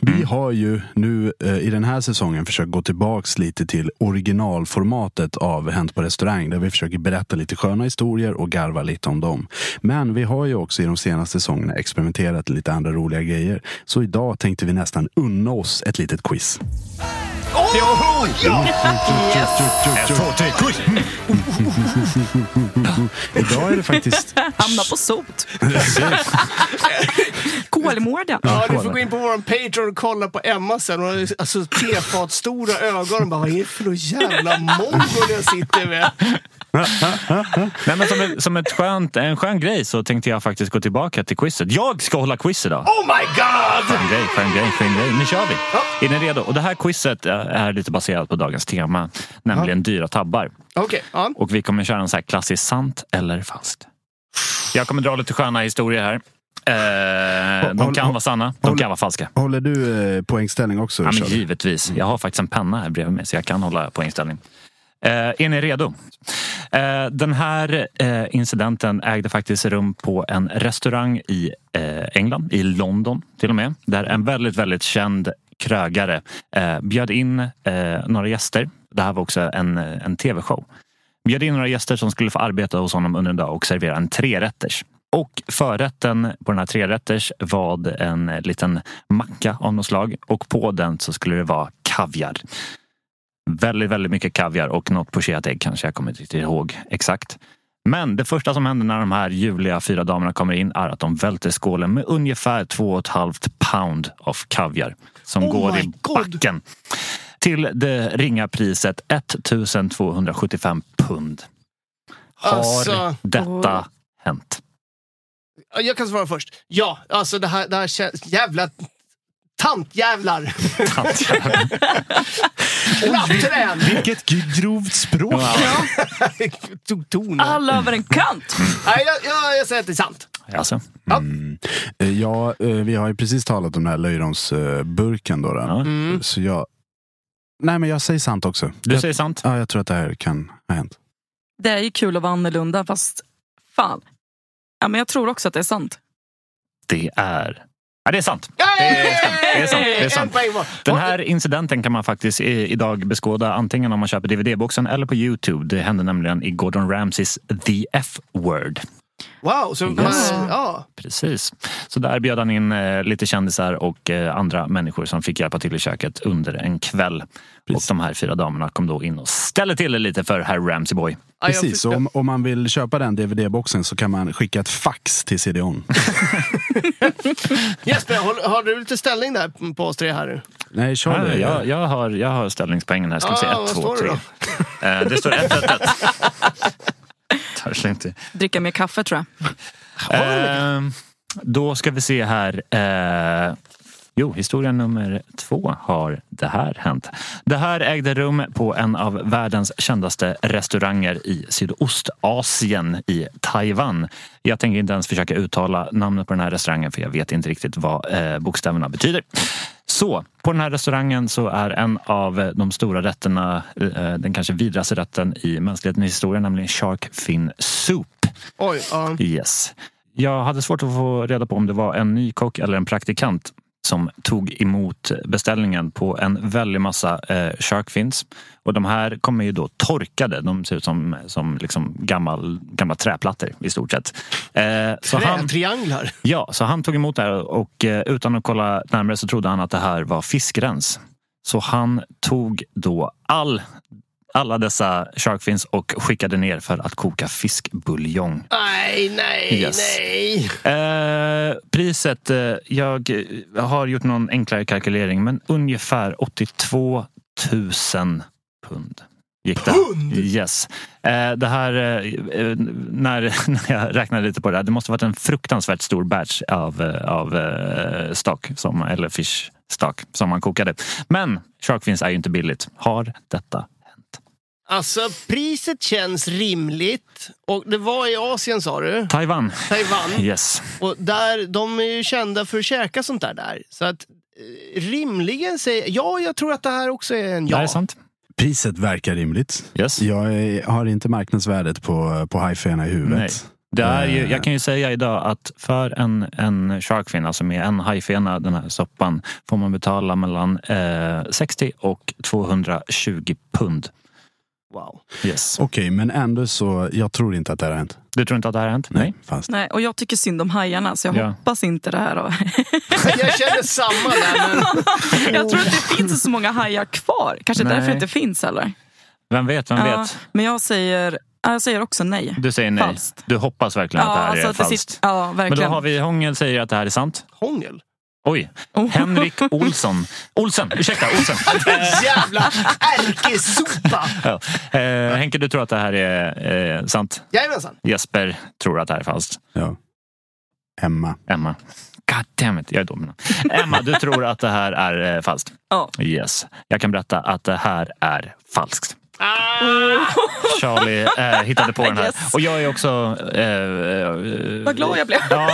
Vi har ju nu eh, i den här säsongen försökt gå tillbaks lite till originalformatet av Hänt på restaurang, där vi försöker berätta lite sköna historier och garva lite om dem. Men vi har ju också i de senaste säsongerna experimenterat lite andra roliga grejer. Så idag tänkte vi nästan unna oss ett litet quiz. Oh, Joho! Ja! Yes! Ett, två, tre, quiz! Idag är det faktiskt... Hamna på sot. Kolmården. Ja, du får gå in på vår Patreon och kolla på Emma sen. Hon har alltså tefat stora ögon och bara, vad är det för jävla mongo jag sitter med? Nej, men som, en, som ett skönt, en skön grej så tänkte jag faktiskt gå tillbaka till quizet. Jag ska hålla quiz idag. Oh my god! Skön grej, skön grej, skön grej. Nu kör vi. Ja. Är ni redo? Och det här quizet är lite baserat på dagens tema, nämligen ja. dyra tabbar. Okej. Okay. Och vi kommer köra en så här klassisk sant eller falskt. Jag kommer dra lite sköna historier här. Eh, de kan vara sanna, de kan vara falska. Håller du poängställning också? Ja, men givetvis, jag har faktiskt en penna här bredvid mig, så jag kan hålla poängställning. eh, Är ni redo? Eh, den här eh, incidenten ägde faktiskt rum på en restaurang i eh, England, i London till och med, där en väldigt, väldigt känd krögare eh, bjöd in eh, några gäster. Det här var också en, en tv-show. Bjöd in några gäster som skulle få arbeta hos honom under en dag och servera en trerätters. Och förrätten på den här trerätters var en liten macka av något slag. Och på den så skulle det vara kaviar. Väldigt, väldigt mycket kaviar och något pocherat ägg, kanske. Jag kommer inte riktigt ihåg exakt. Men det första som händer när de här ljuvliga fyra damerna kommer in är att de välter skålen med ungefär två och ett halvt pound av kaviar. Som oh går i backen. Till det ringa priset ett tusen tvåhundrasjuttiofem pund. Har alltså... detta oh. hänt? Jag kan svara först. Ja, alltså det här, det här känns jävla tantjävlar. Tantjävlar. Rattren. Vilket grovt språk. Wow. Alla över en kant. Nej, jag, jag, jag säger att det är sant. Alltså. Mm. Ja, vi har ju precis talat om den här löjromsburken då. då. Mm. Så jag... Nej, men jag säger sant också. Du jag, säger sant? Ja, jag tror att det här kan ha hänt. Det är ju kul att vara annorlunda, fast fan... Ja, men jag tror också att det är sant. Det är... Ja, det är sant. Det är sant. Det är sant. Den här incidenten kan man faktiskt idag beskåda antingen om man köper D V D-boxen eller på YouTube. Det hände nämligen i Gordon Ramsays The F-Word. Wow, så yes. man, ja. Precis. Så där bjöd han in eh, lite kändisar och eh, andra människor som fick hjälpa till i köket under en kväll. Precis. Och de här fyra damerna kom då in och ställde till det lite för herr Ramsey Boy. Precis, och om, om man vill köpa den D V D-boxen så kan man skicka ett fax till C D-on. Jesper, har, har du lite ställning där på oss tre här nu? Nej, Charlie. Nej, jag, jag, har, jag har ställningspoängen här. Ska ah, säga ett, två, tre. Det står ett, ett, ett. Inte. Dricka mer kaffe, tror jag. eh, Då ska vi se här. eh, Jo, historia nummer två har det här hänt. Det här ägde rum på en av världens kändaste restauranger i Sydostasien, i Taiwan. Jag tänker inte ens försöka uttala namnet på den här restaurangen, för jag vet inte riktigt vad eh, bokstäverna betyder. Så, på den här restaurangen så är en av de stora rätterna, eh, den kanske vidraste rätten i mänsklighetens historia, nämligen shark fin soup. Oj, ja. Uh. Yes. Jag hade svårt att få reda på om det var en ny kock eller en praktikant som tog emot beställningen på en väldig massa eh, shark fins. Och de här kommer ju då torkade. De ser ut som, som liksom gammal, gamla träplattor i stort sett. Eh, så han, trianglar. Ja, så han tog emot det här och eh, utan att kolla närmare så trodde han att det här var fiskrens. Så han tog då all, alla dessa shark fins och skickade ner för att koka fiskbuljong. Nej, nej, yes. nej. Eh, priset, eh, jag har gjort någon enklare kalkylering, men ungefär åttiotvåtusen pund. Gick det? Pund? Yes. Eh, det här, eh, när, när jag räknade lite på det här, det måste ha varit en fruktansvärt stor batch av, av eh, stock, som, eller fishstock, som man kokade. Men shark fins är ju inte billigt. Har detta? Alltså, priset känns rimligt. Och det var i Asien, sa du? Taiwan. Taiwan. Yes. Och där, de är ju kända för att käka sånt där där. Så att rimligen säger... Ja, jag tror att det här också är en ja. Det är sant. Priset verkar rimligt. Yes. Jag är, har inte marknadsvärdet på, på hajfena i huvudet. Nej. Det är ju, jag kan ju säga idag att för en, en sharkfin, alltså med en hajfena, den här soppan, får man betala mellan eh, sextio och tvåhundratjugo pund. Wow. Yes. Okej, okay, men ändå så, jag tror inte att det här har hänt. Du tror inte att det här har hänt? Nej. Fast. Nej, och jag tycker synd om hajarna, så jag ja. hoppas inte det här. Och... jag känner samma där. Men... jag tror att det finns så många hajar kvar. Kanske nej. Därför att det finns, eller? Vem vet, vem ja, vet. Men jag säger... Jag säger också nej. Du säger nej. Falskt. Du hoppas verkligen ja, att det här alltså är falskt. Sitt... Ja, verkligen. Men då har vi Hångel säger att det här är sant. Hångel? Oj, Henrik Olsson. Olsson, ursäkta, Olsson. Jävla ärkesopa. Ja. Eh, Henke, du tror att det här är eh, sant? Jajamensan. Jesper tror att det här är falskt. Ja. Emma. Emma. God damn it, jag är dum. Emma, du tror att det här är eh, falskt? Ja. Oh. Yes. Jag kan berätta att det här är falskt. Ah! Charlie eh, hittade på den här. Yes. Och jag är också eh, eh, vad glad jag blev. Ja.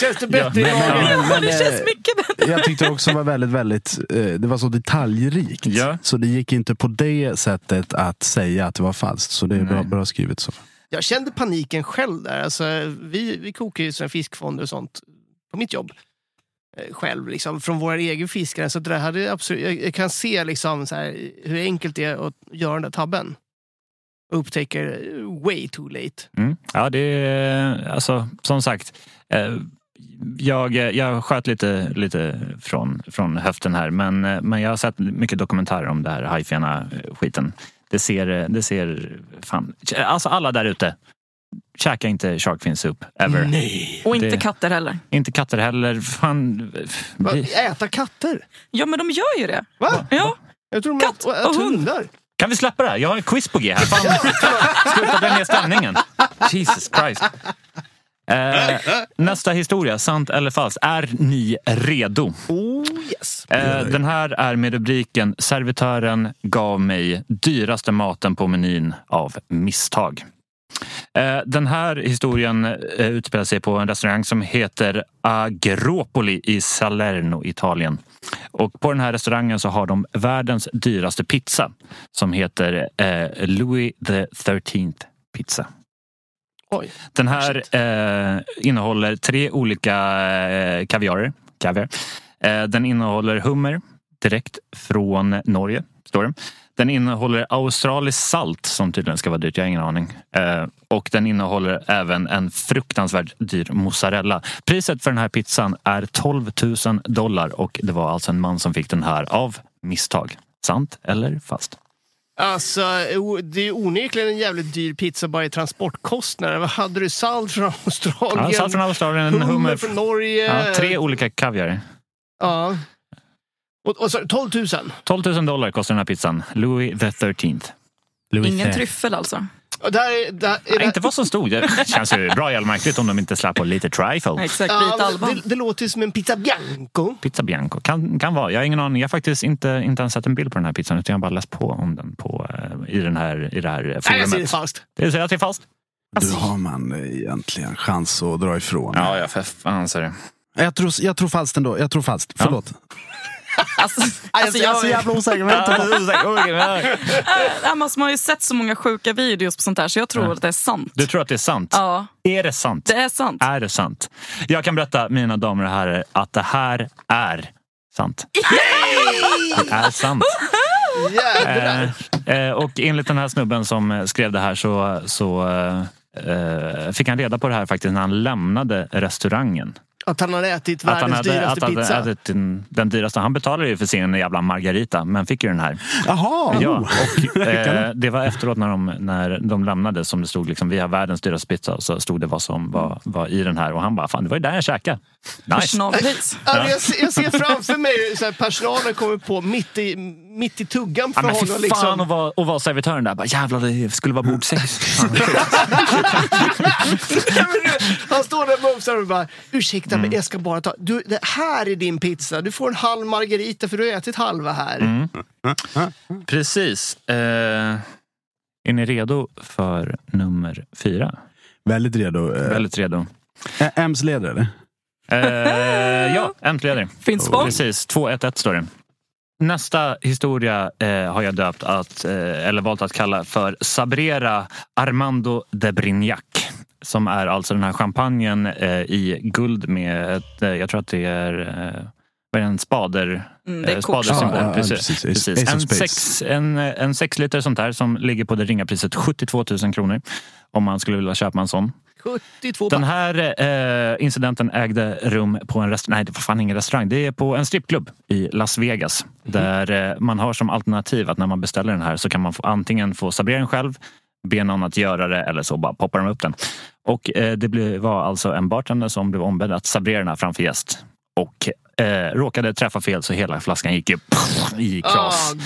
Känns det bättre? Ja, men, men, ja, men, det känns mycket bättre. Jag tyckte det också var väldigt, väldigt eh, det var så detaljrikt. Ja. Så det gick inte på det sättet att säga att det var falskt. Så det är bra, bra skrivet så. Jag kände paniken själv där. Alltså, vi, vi kokar ju sådana fiskfonder och sånt på mitt jobb. Själv liksom, från våra egen fiskare, så det hade absolut, jag kan se liksom så här, hur enkelt det är att göra den där tabben. Upptäcker way too late. Mm. Ja, det är alltså som sagt jag, jag sköt lite, lite från, från höften här, men, men jag har sett mycket dokumentärer om det här hajfena skiten. Det ser, det ser fan, alltså alla där ute, käka inte shark fin soup ever. Nej. Och inte det, katter heller. Inte katter heller. Fan. Va, äta katter? Ja, men de gör ju det. Va? Ja. Jag tror de katt och, och hund. Hundar. Kan vi släppa det här? Jag har en quiz på G här. Fan. Sluta den här stämningen. Jesus Christ. Eh, nästa historia, sant eller falskt. Är ni redo? Oh yes. Eh, den här är med rubriken servitören gav mig dyraste maten på menyn av misstag. Den här historien utspelar sig på en restaurang som heter Agropoli i Salerno, Italien. Och på den här restaurangen så har de världens dyraste pizza som heter Louis the thirteenth pizza. Oj. Den här eh, innehåller tre olika eh, kaviarer. Kaviar. Eh, den innehåller hummer direkt från Norge, står det. Den innehåller australiskt salt som tydligen ska vara dyrt, jag har ingen aning. Eh, och den innehåller även en fruktansvärt dyr mozzarella. Priset för den här pizzan är tolv tusen dollar och det var alltså en man som fick den här av misstag. Sant eller fast? Alltså, det är ju onekligen en jävligt dyr pizza bara i transportkostnader. Vad hade du? Salt från Australien? Ja, salt från Australien, hummer, hummer från Norge. Ja, tre olika kaviar. Ja. Och, och så, tolv tusen. tolv tusen dollar kostar den här pizzan. Louis the thirteenth. Louis Ingen the... tryffel alltså. Och där, där, är det... Inte vad som stod. Det känns ju bra jävligt om de inte släpper på lite trifle. Exakt, ja, det, det låter som en pizza bianco. Pizza bianco, kan, kan vara. Jag har ingen aning. Jag har faktiskt inte, inte ens sett en bild på den här pizzan utan jag har bara läst på om den på, i, den här, i det här forumet. Nej, jag ser det fast. Det ser jag till fast. Alltså. Då har man egentligen chans att dra ifrån. Ja, jag för fan ser det. Jag tror, jag tror falskt ändå. Jag tror falskt. Förlåt. Ja. Alltså, alltså jag är så jävla osäker. Man har ju sett så många sjuka videos på sånt här. Så jag tror ja. att det är sant. Du tror att det är sant? Ja. Är det sant? Det är sant. Är det sant? Jag kan berätta, mina damer och herrar, att det här är sant. Yay! Det är sant. eh, eh, Och enligt den här snubben som skrev det här så, så eh, fick han reda på det här faktiskt när han lämnade restaurangen. Att han hade ätit världens han hade, dyraste att, pizza. Att, att, den, den dyraste. Han betalade ju för sin jävla margarita, men fick ju den här. Jaha! Ja, och, eh, det var efteråt när de, när de lämnade som det stod liksom, vi har världens dyraste pizza. Så stod det vad som var, var i den här. Och han bara, fan det var ju där jag käkade. Nice. Ja. Jag, jag ser framför mig så här, personalen kommer på mitt i, mitt i tuggan för ja, honom. Liksom. Fan och var, och var servitören där. Bara, jävlar, det skulle vara bord sex. Han står där och mumsar och bara, ursäkta. Mm. Men jag ska bara ta, du, det här är din pizza. Du får en halv margarita för du har ätit halva här. Mm. Precis. eh, Är ni redo för nummer fyra? Väldigt redo. eh. Väldigt redo. Ems leder eller? Eh, ja, Ems leder. Finns på? Precis, två ett ett står det. Nästa historia eh, har jag döpt att, eh, eller valt att kalla för Sabrera Armando de Brignac. Som är alltså den här champagnen eh, i guld med ett, eh, jag tror att det är eh, vad är en spader mm, eh, spadersymbol ah, precis, ja, precis. precis. En, sex, en, en sex liter sånt här som ligger på det ringa priset sjuttiotvåtusen kronor om man skulle vilja köpa en sån. sjuttiotvå Den här eh, incidenten ägde rum på en restaurang. Nej, det var fan ingen restaurang. Det är på en strippklubb i Las Vegas mm. där eh, man har som alternativ att när man beställer den här så kan man få, antingen få sabrera den själv, be någon att göra det eller så bara poppar de upp den. Och eh, det blev, var alltså en bartender som blev ombedd att sabrera den här framför gäst. Och eh, råkade träffa fel så hela flaskan gick ju pff, i kras. Oh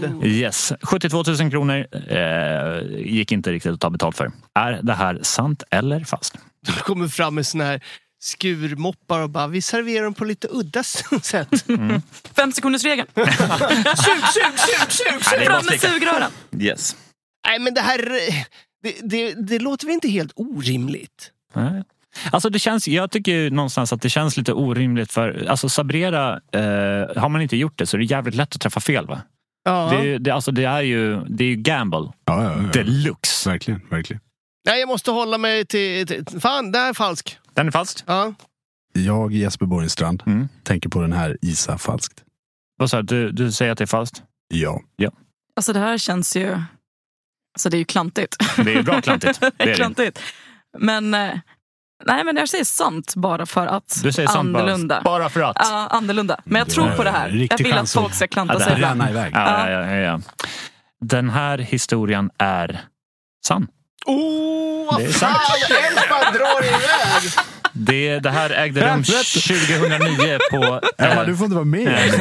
god. Yes. sjuttiotvåtusen kronor eh, gick inte riktigt att ta betalt för. Är det här sant eller fast? Du kommer fram med sån här skurmoppar och bara, vi serverar dem på lite udda sätt. Mm. Fem sekunders regeln. Sug, sug, sug, sug, sug. Fram med sugröran. Yes. Nej, men det här... Det, det, det låter väl inte helt orimligt? Nej. Alltså det känns, jag tycker ju någonstans att det känns lite orimligt för, alltså sabrera, eh, har man inte gjort det så är det jävligt lätt att träffa fel va? Ja. Det, det, alltså det är ju, det är ju gamble. Ja, ja, ja. Deluxe. Verkligen, verkligen. Nej, jag måste hålla mig till, till fan, det här är falsk. Den är falsk? Ja. Jag, Jesper Borgenstrand, mm. tänker på den här Isa falskt. Vad sa du? Du säger att det är falskt? Ja. Ja. Alltså det här känns ju... Så det är ju klantigt. Det är bra klantigt. Det är klantigt. Men nej, men jag säger sant bara för att du säger sant annorlunda. Bara, bara för att. Ja, annorlunda. Men jag det tror på det här. Jag vill att folk ska klanta ja, sig ibland. Ja, ja, ja, ja. Den här historien är sann. Oh, det är sant. Jag älskar drar iväg. Det, det här ägde rum tjugohundranio på... Emma, du får inte vara med.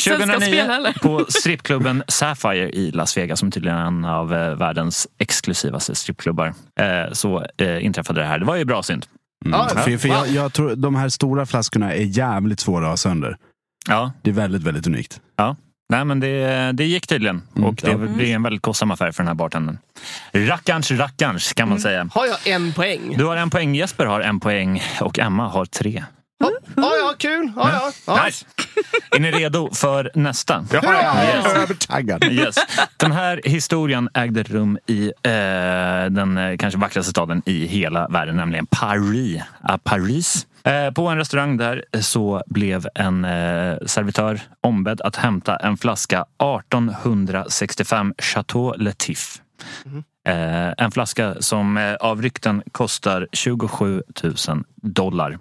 tjugohundranio på strippklubben Sapphire i Las Vegas, som tydligen är en av världens exklusivaste strippklubbar. Så inträffade det här. Det var ju bra synd. Mm. Ja, för, för jag, jag tror de här stora flaskorna är jävligt svåra att ha sönder. Ja. Det är väldigt, väldigt unikt. Ja. Nej, men det, det gick tydligen. Mm. Och det blir en väldigt kostsam affär för den här bartendern. Rackarns, rackarns kan man mm. säga. Har jag en poäng? Du har en poäng, Jesper har en poäng. Och Emma har tre. Ja, ja, kul. Ja, ja. Nice. Är ni redo för nästa? Ja, yes. Jag är övertaggad. Yes. Den här historien ägde rum i eh, den kanske vackraste staden i hela världen, nämligen Paris. Ah, Paris. Eh, på en restaurang där så blev en eh, servitör ombedd att hämta en flaska arton sextiofem Château Lafite. Mm. Eh, en flaska som eh, av rykten kostar tjugosjutusen dollar.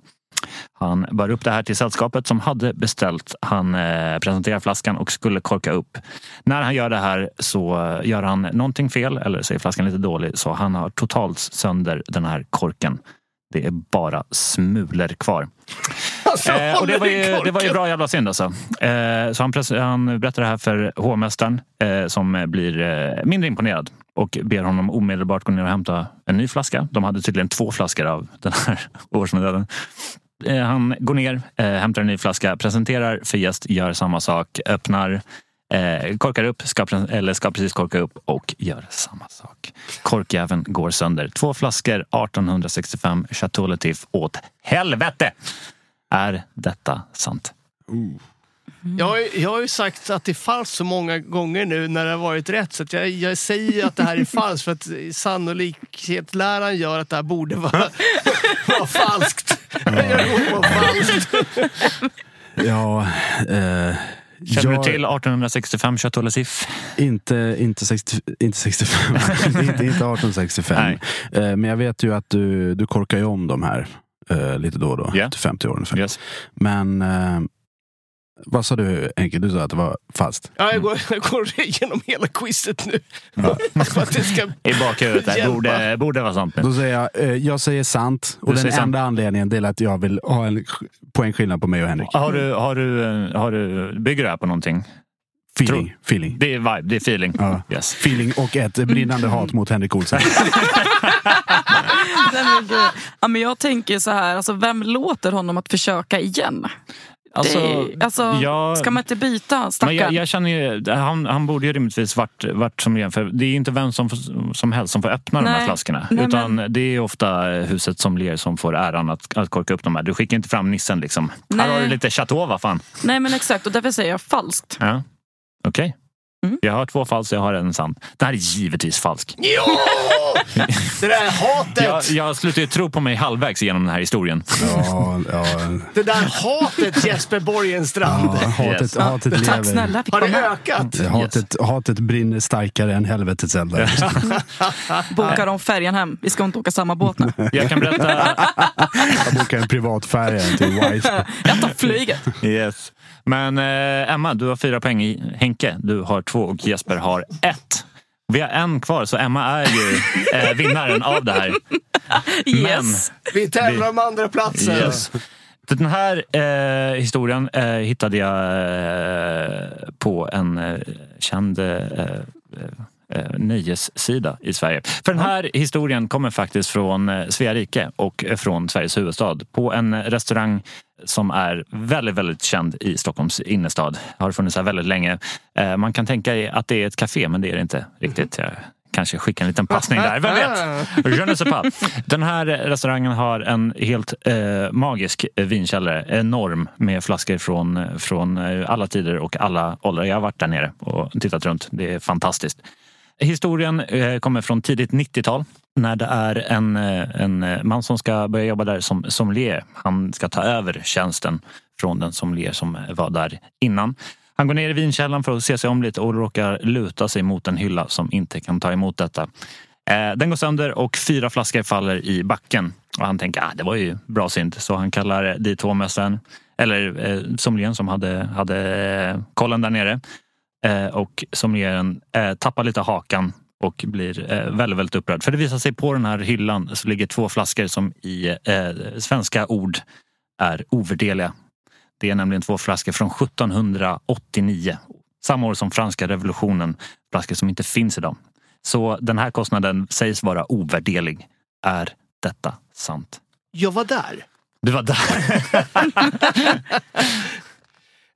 Han bar upp det här till sällskapet som hade beställt. Han eh, presenterar flaskan och skulle korka upp. När han gör det här så gör han någonting fel, eller så är flaskan lite dålig, så han har totalt sönder den här korken. Det är bara smuler kvar. Alltså, eh, och det var, ju, det var ju bra jävla synd alltså. Eh, så han, pres- han berättar det här för hovmästaren eh, som blir eh, mindre imponerad och ber honom omedelbart gå ner och hämta en ny flaska. De hade tydligen två flaskor av den här årsmodellen. Eh, han går ner, eh, hämtar en ny flaska, presenterar för gäst, gör samma sak, öppnar, eh, korkar upp, ska pre- eller ska precis korka upp och gör samma sak. Korkjäveln går sönder. Två flaskor, arton sextiofem Château Lafite åt helvete! Är detta sant? Uh. Mm. Jag, har, jag har ju sagt att det är falskt så många gånger nu när det har varit rätt, så att jag, jag säger att det här är falskt för att sannolikhetsläran gör att det här borde vara, vara falskt. Mm. Jag går på falskt. Ja, eh, känner jag, du till arton sextiofem Château Lafite? Inte, inte, sextio, inte sextiofem, inte, inte arton sextiofem. Eh, men jag vet ju att du, du korkar ju om de här eh, lite då och då, yeah. till femtio år ungefär. Yes. Men... Eh, vad sa du, Henke? Du sa att det var fast. Ja, jag går, jag går igenom hela quizet nu. Ja. Att det ska i bakhuvudet där. Borde, borde vara sant. Då säger jag, jag säger sant. Och du den enda sant. Anledningen till att jag vill ha en poängskillnad på mig och Henrik. Har du, har du, har du, bygger du här på någonting? Feeling. feeling. Det är vibe, det är feeling. Ja. Yes. Feeling och ett brinnande hat mot Henrik Olsson. Ja, men jag tänker så här, alltså, vem låter honom att försöka igen? Alltså, det, alltså jag, ska man inte byta stackaren? Jag, jag känner ju, han, han borde ju rimligtvis varit, varit som ren, för det är inte vem som, som helst som får öppna nej, de här flaskorna. Nej, utan men, det är ofta huset som ler som får äran att, att korka upp de här. Du skickar inte fram nissen liksom. Nej. Här har du lite chateau, vad fan. Nej, men exakt, och därför säger jag falskt. Ja. Okej. Okay. Mm. Jag har två falsk, jag har en sann. Det här är givetvis falsk. Jo! Det där hatet! Jag, jag slutar ju tro på mig halvvägs genom den här historien. Ja, ja. Det där hatet, Jesper Borgenstrand. Ja, hatet, yes. hatet lever. Tack snälla, har det ökat? Hatet, yes. hatet brinner starkare än helvetets eldar. Bokar de färjan hem? Vi ska inte åka samma båt nu. Jag kan berätta... Jag bokar en privat färja till Wise. Jag tar flyget. Yes. Men eh, Emma, du har fyra poäng i Henke. Du har två och Jesper har ett. Vi har en kvar, så Emma är ju eh, vinnaren av det här. Yes. Men, vi tävlar om andra platser. Yes. Den här eh, historien eh, hittade jag eh, på en eh, känd eh, eh, nyhetssida i Sverige. För den här historien kommer faktiskt från eh, Sverige och från Sveriges huvudstad. På en restaurang som är väldigt, väldigt känd i Stockholms innerstad. Har funnits här väldigt länge. Eh, man kan tänka att det är ett café, men det är det inte riktigt. Jag kanske skickar en liten passning där, vem vet? Je ne sais pas. Den här restaurangen har en helt eh, magisk vinkällare. Enorm med flaskor från, från alla tider och alla åldrar. Jag har varit där nere och tittat runt. Det är fantastiskt. Historien eh, kommer från tidigt nittiotal. När det är en, en man som ska börja jobba där som sommelier. Han ska ta över tjänsten från den sommelier som var där innan. Han går ner i vinkällan för att se sig om lite och råkar luta sig mot en hylla som inte kan ta emot detta. Den går sönder och fyra flaskor faller i backen. Och han tänker, ah, det var ju bra synd. Så han kallar dit hovmästaren, eller eh, sommelieren som hade, hade kollen där nere. Eh, och sommelieren eh, tappar lite hakan. Och blir eh, väldigt, väldigt upprörd. För det visar sig på den här hyllan så ligger två flaskor som i eh, svenska ord är ovärderliga. Det är nämligen två flaskor från sjuttonhundraåttionio. Samma år som franska revolutionen. Flaskor som inte finns idag. Så den här kostnaden sägs vara ovärderlig. Är detta sant? Jag var där. Du var där.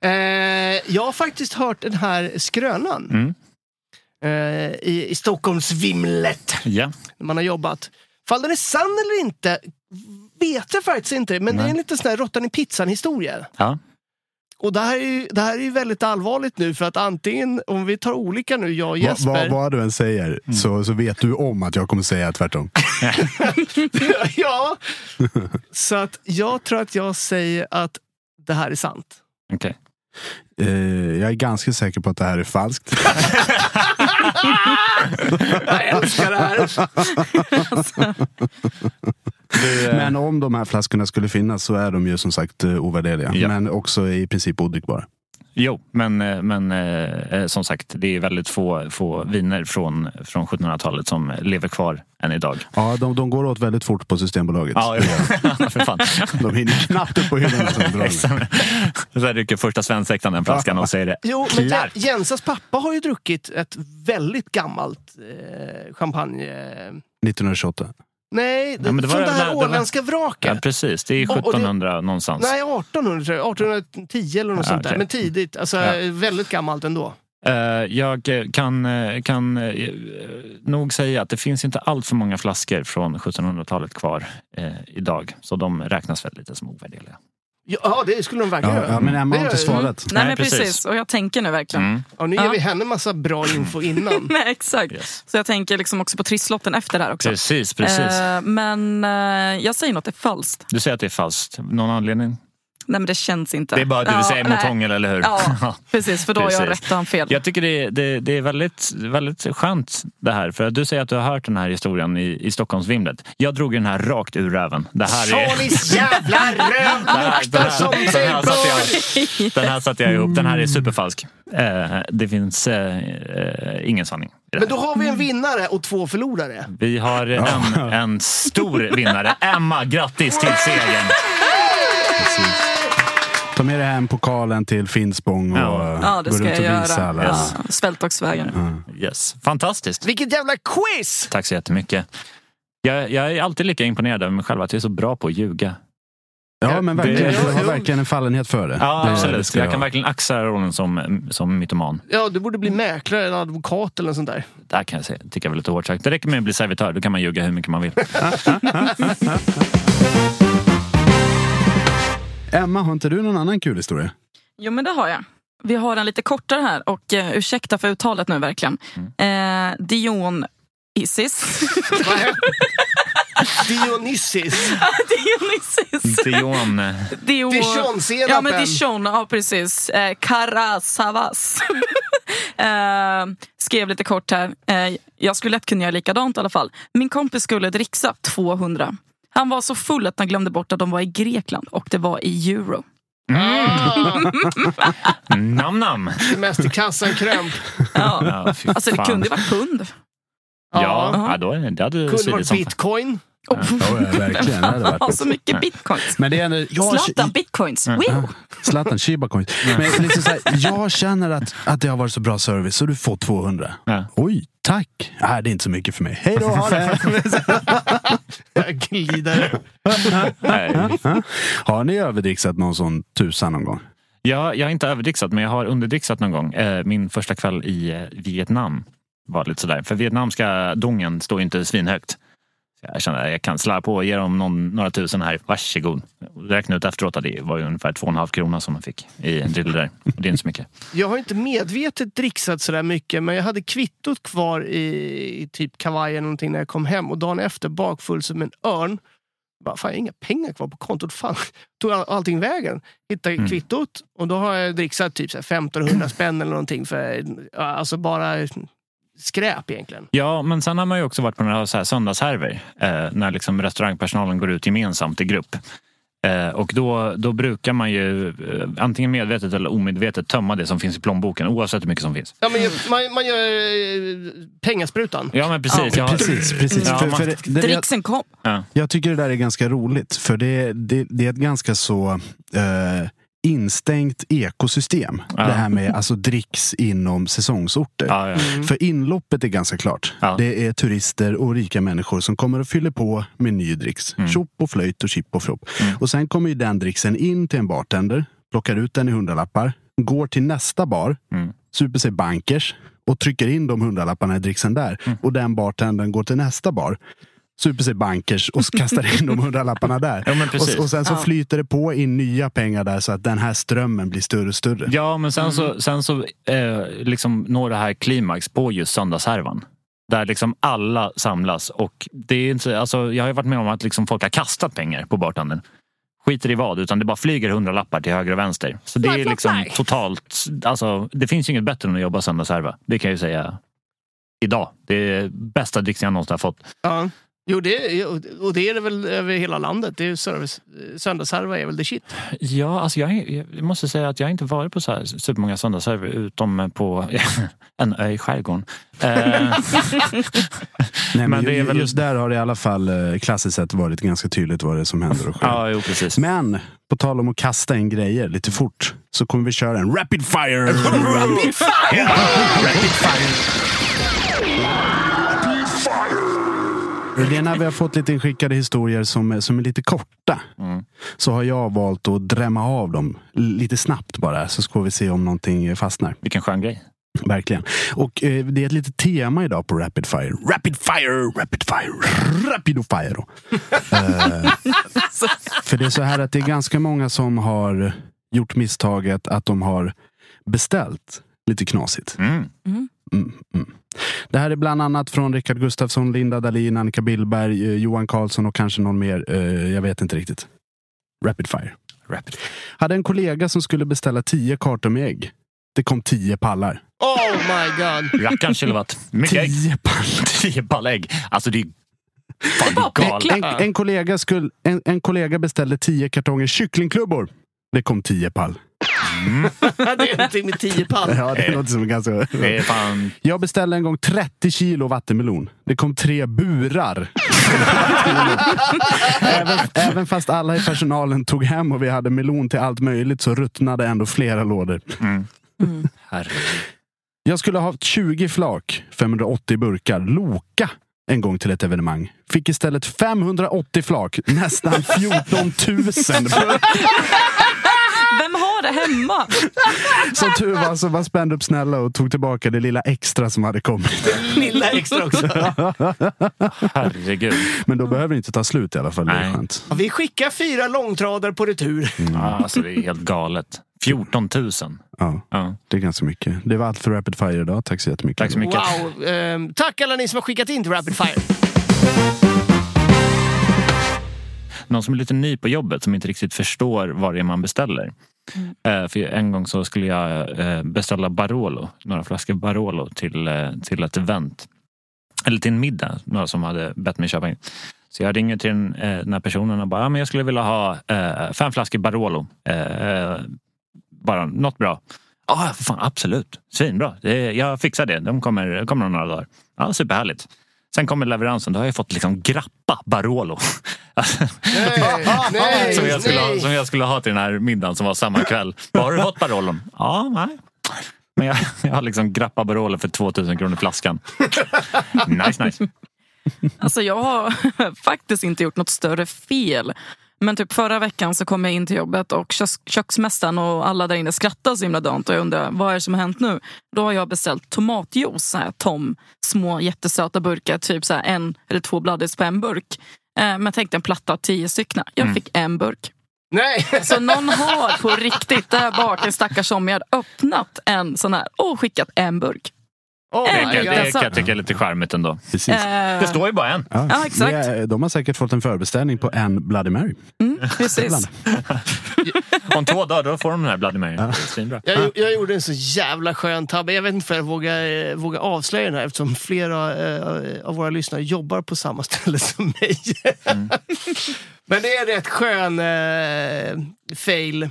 eh, jag har faktiskt hört den här skrönan. Mm. I, i Stockholms vimlet yeah. När man har jobbat. Fall den är sann eller inte vet jag faktiskt inte, men Nej. Det är en liten sån här råttan i pizzan-historia. Ja. Och det här är ju, det här är ju väldigt allvarligt nu, för att antingen, om vi tar olika nu, jag och Jesper... Va, va, vad du än säger, mm. så, så vet du om att jag kommer säga tvärtom. Ja, så att jag tror att jag säger att det här är sant. Okej. Okay. Eh, jag är ganska säker på att det här är falskt. Jag älskar det här. Alltså. Det... Men om de här flaskorna skulle finnas så är de ju som sagt ovärderliga, ja. Men också i princip odrickbara. Jo, men, men som sagt, det är väldigt få, få viner från, från sjuttonhundratalet som lever kvar än idag. Ja, de, de går åt väldigt fort på Systembolaget. Ja, ja. För fan. De hinner knappt upp på hyllan. Så rycker första svensexan den flaskan och säger det. Jo, men J- Jensas pappa har ju druckit ett väldigt gammalt eh, champagne. nittonhundraåttioåtta. Nej, det, ja, det var det här åländska vraket. Ja, precis. Det är sjuttonhundra det, någonstans. Nej, artonhundra tror jag. artonhundratio eller något ja, sånt okay. där. Men tidigt. Alltså, ja. Väldigt gammalt ändå. Uh, jag kan, kan uh, nog säga att det finns inte allt för många flaskor från sjuttonhundratalet kvar uh, idag. Så de räknas väl lite som ovärderliga. Ja, det skulle de verkligen ja, ja, men Emma har inte svarat. Nej, men precis. Och jag tänker nu verkligen. Mm. Och nu ger ja. vi henne massa bra info innan. Nej, exakt. Yes. Så jag tänker liksom också på trisslotten efter det här också. Precis, precis. Eh, men eh, jag säger något, det är falskt. Du säger att det är falskt. Någon anledning? Nej, men det känns inte. Det är bara att du ja, säger mot hångel, eller hur? Ja, precis. För då har jag rätt och han fel. Jag tycker det är, det, det är väldigt, väldigt skönt det här. För att du säger att du har hört den här historien i, i Stockholmsvimlet. Jag drog den här rakt ur röven. Det här är... Solis jävla röv! Luktar som jag. Den här satt jag ihop. Den här är superfalsk. Eh, det finns eh, ingen sanning. Men då har vi en vinnare och två förlorare. Vi har en, en stor vinnare. Emma, grattis till segern! Precis. Ta med dig hem pokalen till Finspång och ja. Ja, det ska jag göra. Alla. Yes. Ja, Svältagsvägen. Ja. Yes. Fantastiskt. Vilket jävla quiz! Tack så jättemycket. Jag, jag är alltid lika imponerad över mig själv att jag är så bra på att ljuga. Ja, men verkligen, jag har verkligen en fallenhet för det. Ja, det, absolut. Det jag, jag kan verkligen axla rollen som, som mytoman. Ja, du borde bli mäklare eller advokat eller sånt där. Där kan jag säga, tycker jag väl lite hårt sagt. Det räcker med att bli servitör, då kan man ljuga hur mycket man vill. Emma, har inte du någon annan kul historia? Jo, men det har jag. Vi har en lite kortare här och uh, ursäkta för uttalet nu verkligen. Mm. Uh, Dion Isis. Dionysis. Dionysis. Dion. Dion. Dijon senapen. Ja, men Dijon, ja precis. Uh, Karasavas. uh, skrev lite kort här. Uh, jag skulle lätt kunna göra likadant i alla fall. Min kompis skulle dricksa tvåhundra. Han var så full att han glömde bort att de var i Grekland och det var i euro. Mm. Nam nam. Semesterkassan krömp. Ja. Ja, alltså det kunde ju varit pund. Ja, ja. Ja då, det hade kunde varit bitcoin. Oh. Ja, det verkligen hade varit. Och så mycket bitcoins. Men det är ändå jag Zlatan bitcoins. Wow. Zlatan Shiba coins. Men liksom så här, jag känner att att det har varit så bra service så du får tvåhundra. Ja. Oj. Tack. Nej, det är inte så mycket för mig. Hej då, ha det. Jag glider. Har ni överdricksat någon sån tusan någon gång? Ja, jag har inte överdricksat, men jag har underdricksat någon gång. Min första kväll i Vietnam var lite sådär. För vietnamska dongen står ju inte svinhögt. Jag känner jag kan slå på och ge dem någon, några tusen här. Varsågod. Räkna ut efteråt att det var ju ungefär två och en halv krona som man fick i en drill där. Och det är inte så mycket. Jag har inte medvetet dricksat sådär mycket, men jag hade kvittot kvar i, i typ kavaj eller någonting när jag kom hem. Och dagen efter bakfull som en örn. Bara, fan, jag har inga pengar kvar på kontot. Fan, tog all, allting vägen. Hittade mm. kvittot och då har jag dricksat typ femtonhundra spänn eller någonting. För, alltså bara... skräp egentligen. Ja, men sen har man ju också varit på några så här söndagshärver eh, när liksom restaurangpersonalen går ut gemensamt i grupp. Eh, och då, då brukar man ju eh, antingen medvetet eller omedvetet tömma det som finns i plånboken oavsett hur mycket som finns. Ja, men man, man gör eh, pengasprutan. Ja, men precis. Ja, precis, precis. Ja, för, för det, det, dricksen kom. Jag, jag tycker det där är ganska roligt för det, det, det är ett ganska så... Eh, instängt ekosystem. Ja. Det här med alltså dricks inom säsongsorter. Ja, ja. Mm. För inloppet är ganska klart. Ja. Det är turister och rika människor som kommer och fyller på med ny dricks. Mm. Chop och flöjt och chip och flopp. Mm. Och sen kommer ju den dricksen in till en bartender, plockar ut den i hundralappar, går till nästa bar, mm. super sig bankers och trycker in de hundralapparna i dricksen där. Mm. Och den bartendern går till nästa bar. super sig bankers och kastar in de hundralapparna där. Ja, men precis. Och, och sen så flyter det på in nya pengar där så att den här strömmen blir större och större. Ja, men sen så, sen så eh, liksom når det här klimax på just söndagshärvan. Där liksom alla samlas och det är inte, alltså, jag har ju varit med om att liksom folk har kastat pengar på bartendern. Skiter i vad, utan det bara flyger hundralappar till höger och vänster. Så det är liksom totalt, alltså det finns ju inget bättre än att jobba söndagshärva. Det kan jag ju säga idag. Det är bästa drycken jag någonsin har fått. Ja. Jo, det, och det är det väl över hela landet. Det är service. Söndagshärva är väl det shit. Ja, alltså jag, jag måste säga att jag inte varit på så här supermånga söndagshärvor utom på en ö i skärgården. Nej, men, men det ju, är väl... just där har det i alla fall klassiskt sett varit ganska tydligt vad det är som händer och sker. Ja, jo, precis. Men på tal om att kasta in grejer lite fort så kommer vi köra en rapid fire. Rapid fire! Rapid fire! Det är när vi har fått lite inskickade historier som, som är lite korta. Mm. Så har jag valt att drämma av dem lite snabbt bara. Så ska vi se om någonting fastnar. Vilken skön grej. Verkligen. Och eh, det är ett litet tema idag på Rapid Fire. Rapid Fire, Rapid Fire, Rapido Fire. eh, för det är så här att det är ganska många som har gjort misstaget att de har beställt lite knasigt. Mm. Mm. Mm, mm. Det här är bland annat från Rickard Gustafsson, Linda Dahlin, Annika Billberg, Johan Karlsson och kanske någon mer. eh, Jag vet inte riktigt. Rapid fire. Rapid. Hade en kollega som skulle beställa tio kartor med ägg. Det kom tio pallar. Oh my god. Rackarn kilowatt. Tio pallar. Tio pallar ägg. Alltså det är en, en, kollega skulle, en, en kollega beställde tio kartonger kycklingklubbor. Det kom tio pall. Mm. Det är någonting med tio pall. Ja, det är något som är ganska... Det är fan... Jag beställde en gång trettio kilo vattenmelon. Det kom tre burar. även, även fast alla i personalen tog hem och vi hade melon till allt möjligt så ruttnade ändå flera lådor. Mm. Mm. Jag skulle ha haft tjugo flak, femhundraåttio burkar, loka en gång till ett evenemang. Fick istället femhundraåttio flak, nästan fjorton tusen. Vem har det hemma? Som tur var så var spänd upp snälla och tog tillbaka det lilla extra som hade kommit. Lilla extra också. Herregud. Men då behöver vi inte ta slut i alla fall. Nej. Ja, vi skickar fyra långtradar på retur. Mm. Ja, alltså det är helt galet. fjorton tusen. Ja, ja, det är ganska mycket. Det var allt för Rapid Fire idag. Tack så jättemycket. Tack så mycket. Wow. Ehm, tack alla ni som har skickat in till Rapid Fire. Någon som är lite ny på jobbet som inte riktigt förstår vad det är man beställer. Mm. Eh, för en gång så skulle jag eh, beställa Barolo, några flaskor Barolo till, eh, till ett event. Eller till en middag, några som hade bett mig köpa in. Så jag ringer till den, eh, den här personen och bara, ah, men jag skulle vilja ha eh, fem flaskor Barolo. Eh, eh, bara något bra. Ja, ah, fan, absolut. Svinbra. Det, jag fixar det. De kommer, kommer några dagar. Ja, ah, superhärligt. Sen kommer leveransen, då har jag fått liksom grappa Barolo. Nej, nej, som, jag skulle ha, som jag skulle ha till den här middagen som var samma kväll. Har du fått Barolon? Ja, nej. Men jag, jag har liksom grappa Barolo för tvåtusen kronor flaskan. Nice, nice. Alltså jag har faktiskt inte gjort något större fel. Men typ förra veckan så kom jag in till jobbet och köks- köksmästaren och alla där inne skrattade så himla dant. Och jag undrar, vad är det som har hänt nu? Då har jag beställt tomatjuice, så här, tom, små jättesöta burkar, typ så här en eller två bladdis på en burk. Eh, men jag tänkte en platta, tio stycken. Jag mm. fick en burk. Nej. Så någon har på riktigt där bak, en stackars som jag hade öppnat en sån här och skickat en burk. Oh, det kan, det kan jag tycka är lite charmigt ändå. Precis. Uh, det står ju bara en. Ja, ja exakt. Är, de har säkert fått en förbeställning på en Bloody Mary. Mm, precis. Om två dagar då får de den här Bloody Mary. Ja. Jag, jag gjorde en så jävla skön tab. Jag vet inte om jag vågar, vågar avslöja den här eftersom flera eh, av våra lyssnare jobbar på samma ställe som mig. Mm. Men det är rätt skön eh, fail.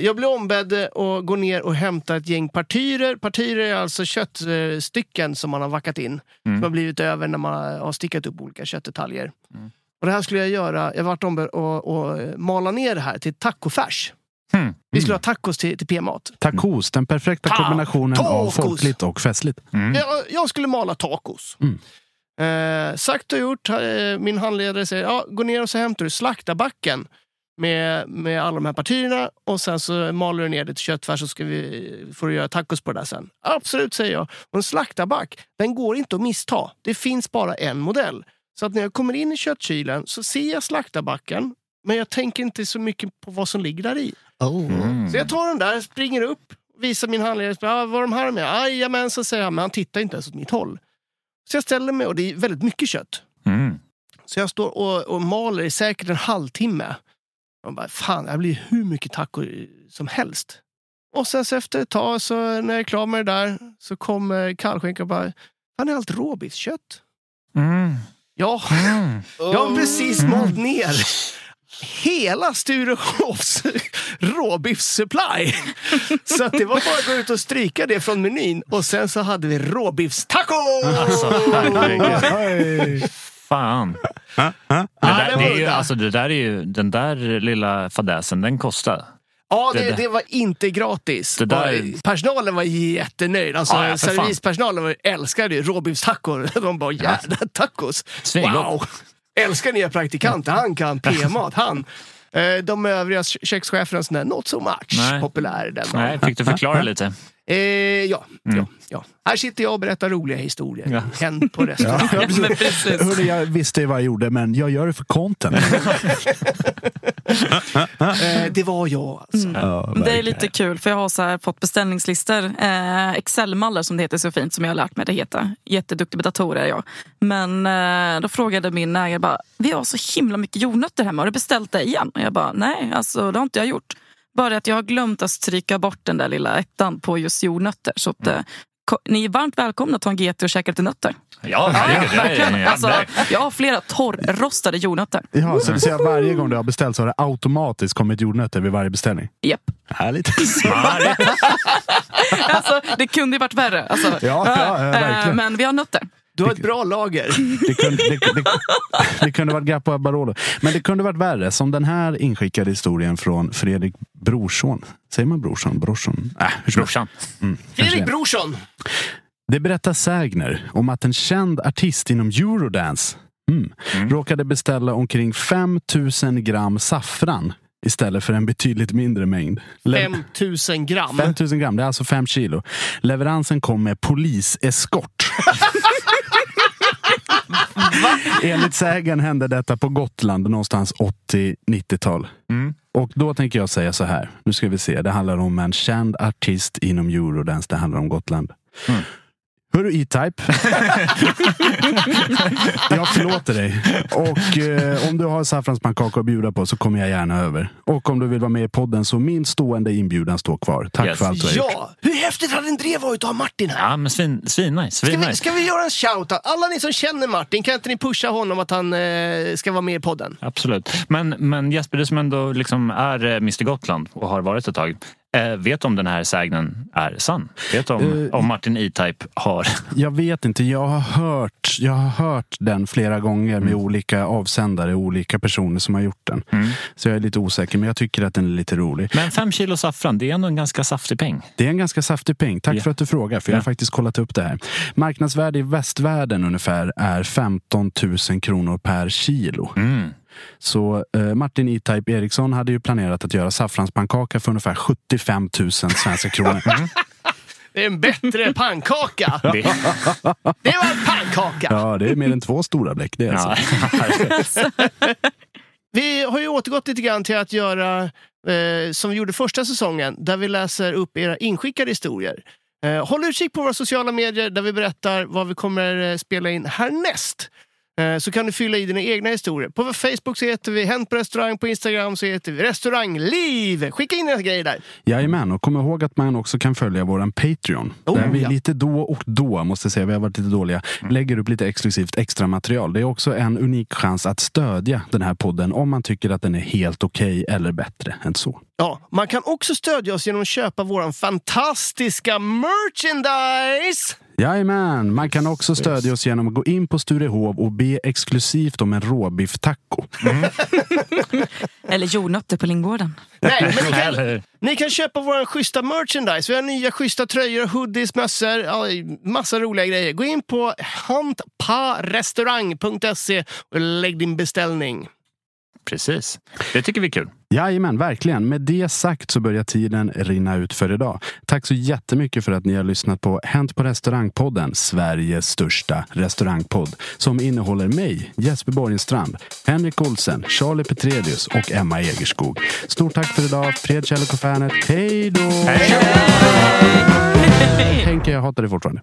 Jag blev ombedd att gå ner och hämta ett gäng partyrer. Partyrer är alltså köttstycken som man har vackat in. Mm. Som har blivit över när man har stickat upp olika köttdetaljer. Mm. Och det här skulle jag göra. Jag var ombedd att, att mala ner det här till tacofärs. Mm. Vi skulle ha tacos till, till P-mat. Tacos, den perfekta kombinationen Ta- av folkligt och festligt. Mm. Jag, jag skulle mala tacos. Mm. Eh, sagt och gjort. Eh, min handledare säger, ja, gå ner och så hämtar du slaktabacken. Med, med alla de här partierna. Och sen så maler du ner det till köttfärs. Så ska vi, får du göra tacos på det där sen. Absolut, säger jag. Och en slaktaback, den går inte att missta. Det finns bara en modell. Så att när jag kommer in i köttkylen så ser jag slaktarbacken, men jag tänker inte så mycket på vad som ligger där i. Oh. Mm. Så jag tar den där, springer upp, visar min handledare, ah, vad är de här med? Aj, men så säger han, men han tittar inte ens åt mitt håll. Så jag ställer mig och det är väldigt mycket kött. Mm. Så jag står och, och maler i säkert en halvtimme. Man bara, fan, det blir hur mycket tackor som helst. Och sen så efter ett tag, så när jag är klar med det där, så kommer kallskänkan och bara, fan, är allt råbiskött? Mm. Ja, mm. jag har precis malt ner hela Sturehofs råbiff supply. Så att det var bara att gå ut och stryka det från menyn. Och sen så hade vi råbiffstacos. Alltså, herregud. Fan. Ha? Ha? Det, där, det, är ju, alltså, det där är ju, den där lilla fadäsen, den kostar. Ja, det, det, det var inte gratis. Det där... Personalen var jättenöjd. Alltså, ja, servicepersonalen var, älskade ju råbiffstackor. De bara, jävla tacos. Wow. Älskar nya praktikanter, han kan P-mat, han. De övriga kökscheferna, sådär, not so much. Nej. Populär den. Nej, fick du förklara lite? Eh, ja, mm. ja, ja. Här sitter jag och berättar roliga historier. Ja. Hänt på restaurang. Ja, men precis. Hörde, jag visste vad jag gjorde, men jag gör det för content. eh, det var jag alltså. Mm. Ja, det är lite kul, för jag har så här fått beställningslistor. Eh, Excel-mallar som det heter så fint, som jag har lärt mig det heta. Jätteduktig med datorer är jag. Men eh, då frågade min ägare bara, vi har så himla mycket jordnötter hemma. Har du beställt det igen? Och jag bara, nej, alltså, det har inte jag gjort. Bara att jag har glömt att stryka bort den där lilla ettan på just jordnötter. Så att, mm. ko- ni är varmt välkomna att ta en G T och käka lite nötter. Ja, verkligen. Ja, alltså, jag har flera torrrostade jordnötter. Ja, så det säger varje gång du har beställt så har det automatiskt kommit jordnötter vid varje beställning. Japp. Härligt. Alltså, det kunde ju varit värre. Alltså, ja, ja, verkligen. Men vi har nötter. Du har ett bra lager. Det kunde, det, det, det kunde varit Gap och Barolo. Men det kunde varit värre. Som den här inskickade historien från Fredrik Brorsson. Säger man Brorsson? Brorsson? Äh, Brorsson. Mm, Fredrik Brorsson. Det berättar Sägner om att en känd artist inom Eurodance mm, mm. råkade beställa omkring fem tusen gram saffran istället för en betydligt mindre mängd. fem tusen gram? fem tusen gram, det är alltså fem kilo. Leveransen kom med poliseskort. Va? Enligt sägen hände detta på Gotland någonstans åttio-nittiotal. Mm. Och då tänker jag säga så här. Nu ska vi se, det handlar om en känd artist inom Eurodance. Det handlar om Gotland. Mm. Hör du E-Type? Jag förlåter dig. Och eh, om du har saffranspannkaka att bjuda på så kommer jag gärna över. Och om du vill vara med i podden så min stående inbjudan står kvar. Tack yes. för allt du har gjort. Ja, hur häftigt hade en drev varit att ha Martin här? Ja, men svin, svin nice. Svin ska, vi, nice. Ska vi göra en shoutout? Alla ni som känner Martin, kan inte ni pusha honom att han eh, ska vara med i podden? Absolut. Men, men Jesper, det som ändå liksom är eh, mister Gotland och har varit ett tag... Eh, vet om den här sägnen är sann? Vet om, uh, om Martin E-Type har... Jag vet inte, jag har hört, jag har hört den flera gånger mm. med olika avsändare, olika personer som har gjort den. Mm. Så jag är lite osäker, men jag tycker att den är lite rolig. Men fem kilo saffran, det är nog en ganska saftig peng. Det är en ganska saftig peng, tack yeah. för att du frågar, för jag har yeah. faktiskt kollat upp det här. Marknadsvärde i västvärlden ungefär är femton tusen kronor per kilo. Mm. Så eh, Martin E-Type Eriksson hade ju planerat att göra saffranspannkaka för ungefär sjuttiofem tusen svenska kronor. Mm. Det är en bättre pannkaka. Det, det var en pannkaka. Ja, det är mer än två stora bläck. Det är ja. Alltså. Vi har ju återgått lite grann till att göra eh, som vi gjorde första säsongen, där vi läser upp era inskickade historier. Eh, håll utkik på våra sociala medier där vi berättar vad vi kommer eh, spela in härnäst. Så kan du fylla i dina egna historier. På Facebook så heter vi Hänt på restaurang. På Instagram så heter vi Restaurangliv. Skicka in era grejer där. Jajamän, och kom ihåg att man också kan följa våran Patreon. Oh, där vi ja. lite då och då, måste säga, vi har varit lite dåliga. Lägger upp lite exklusivt extra material. Det är också en unik chans att stödja den här podden om man tycker att den är helt okej okay eller bättre än så. Ja, man kan också stödja oss genom att köpa våran fantastiska merchandise. Jajamän, man kan också stödja oss genom att gå in på Sturehov och be exklusivt om en råbiff-taco. Mm. Eller jordnötter på Lindgården. Nej, men ni kan, ni kan köpa våra schyssta merchandise. Vi har nya schyssta tröjor, hoodies, mössor, massa roliga grejer. Gå in på hänt på restaurang punkt se och lägg din beställning. Precis. Det tycker vi är kul. Jajamän, verkligen. Med det sagt så börjar tiden rinna ut för idag. Tack så jättemycket för att ni har lyssnat på Hänt på restaurangpodden, Sveriges största restaurangpodd, som innehåller mig, Jesper Borgenstrand, Henrik Olsson, Charlie Petrelius och Emma Egerskog. Stort tack för idag. Fred, kärlek och fanet. Hej då! Hej då! Tänker jag hatar det fortfarande.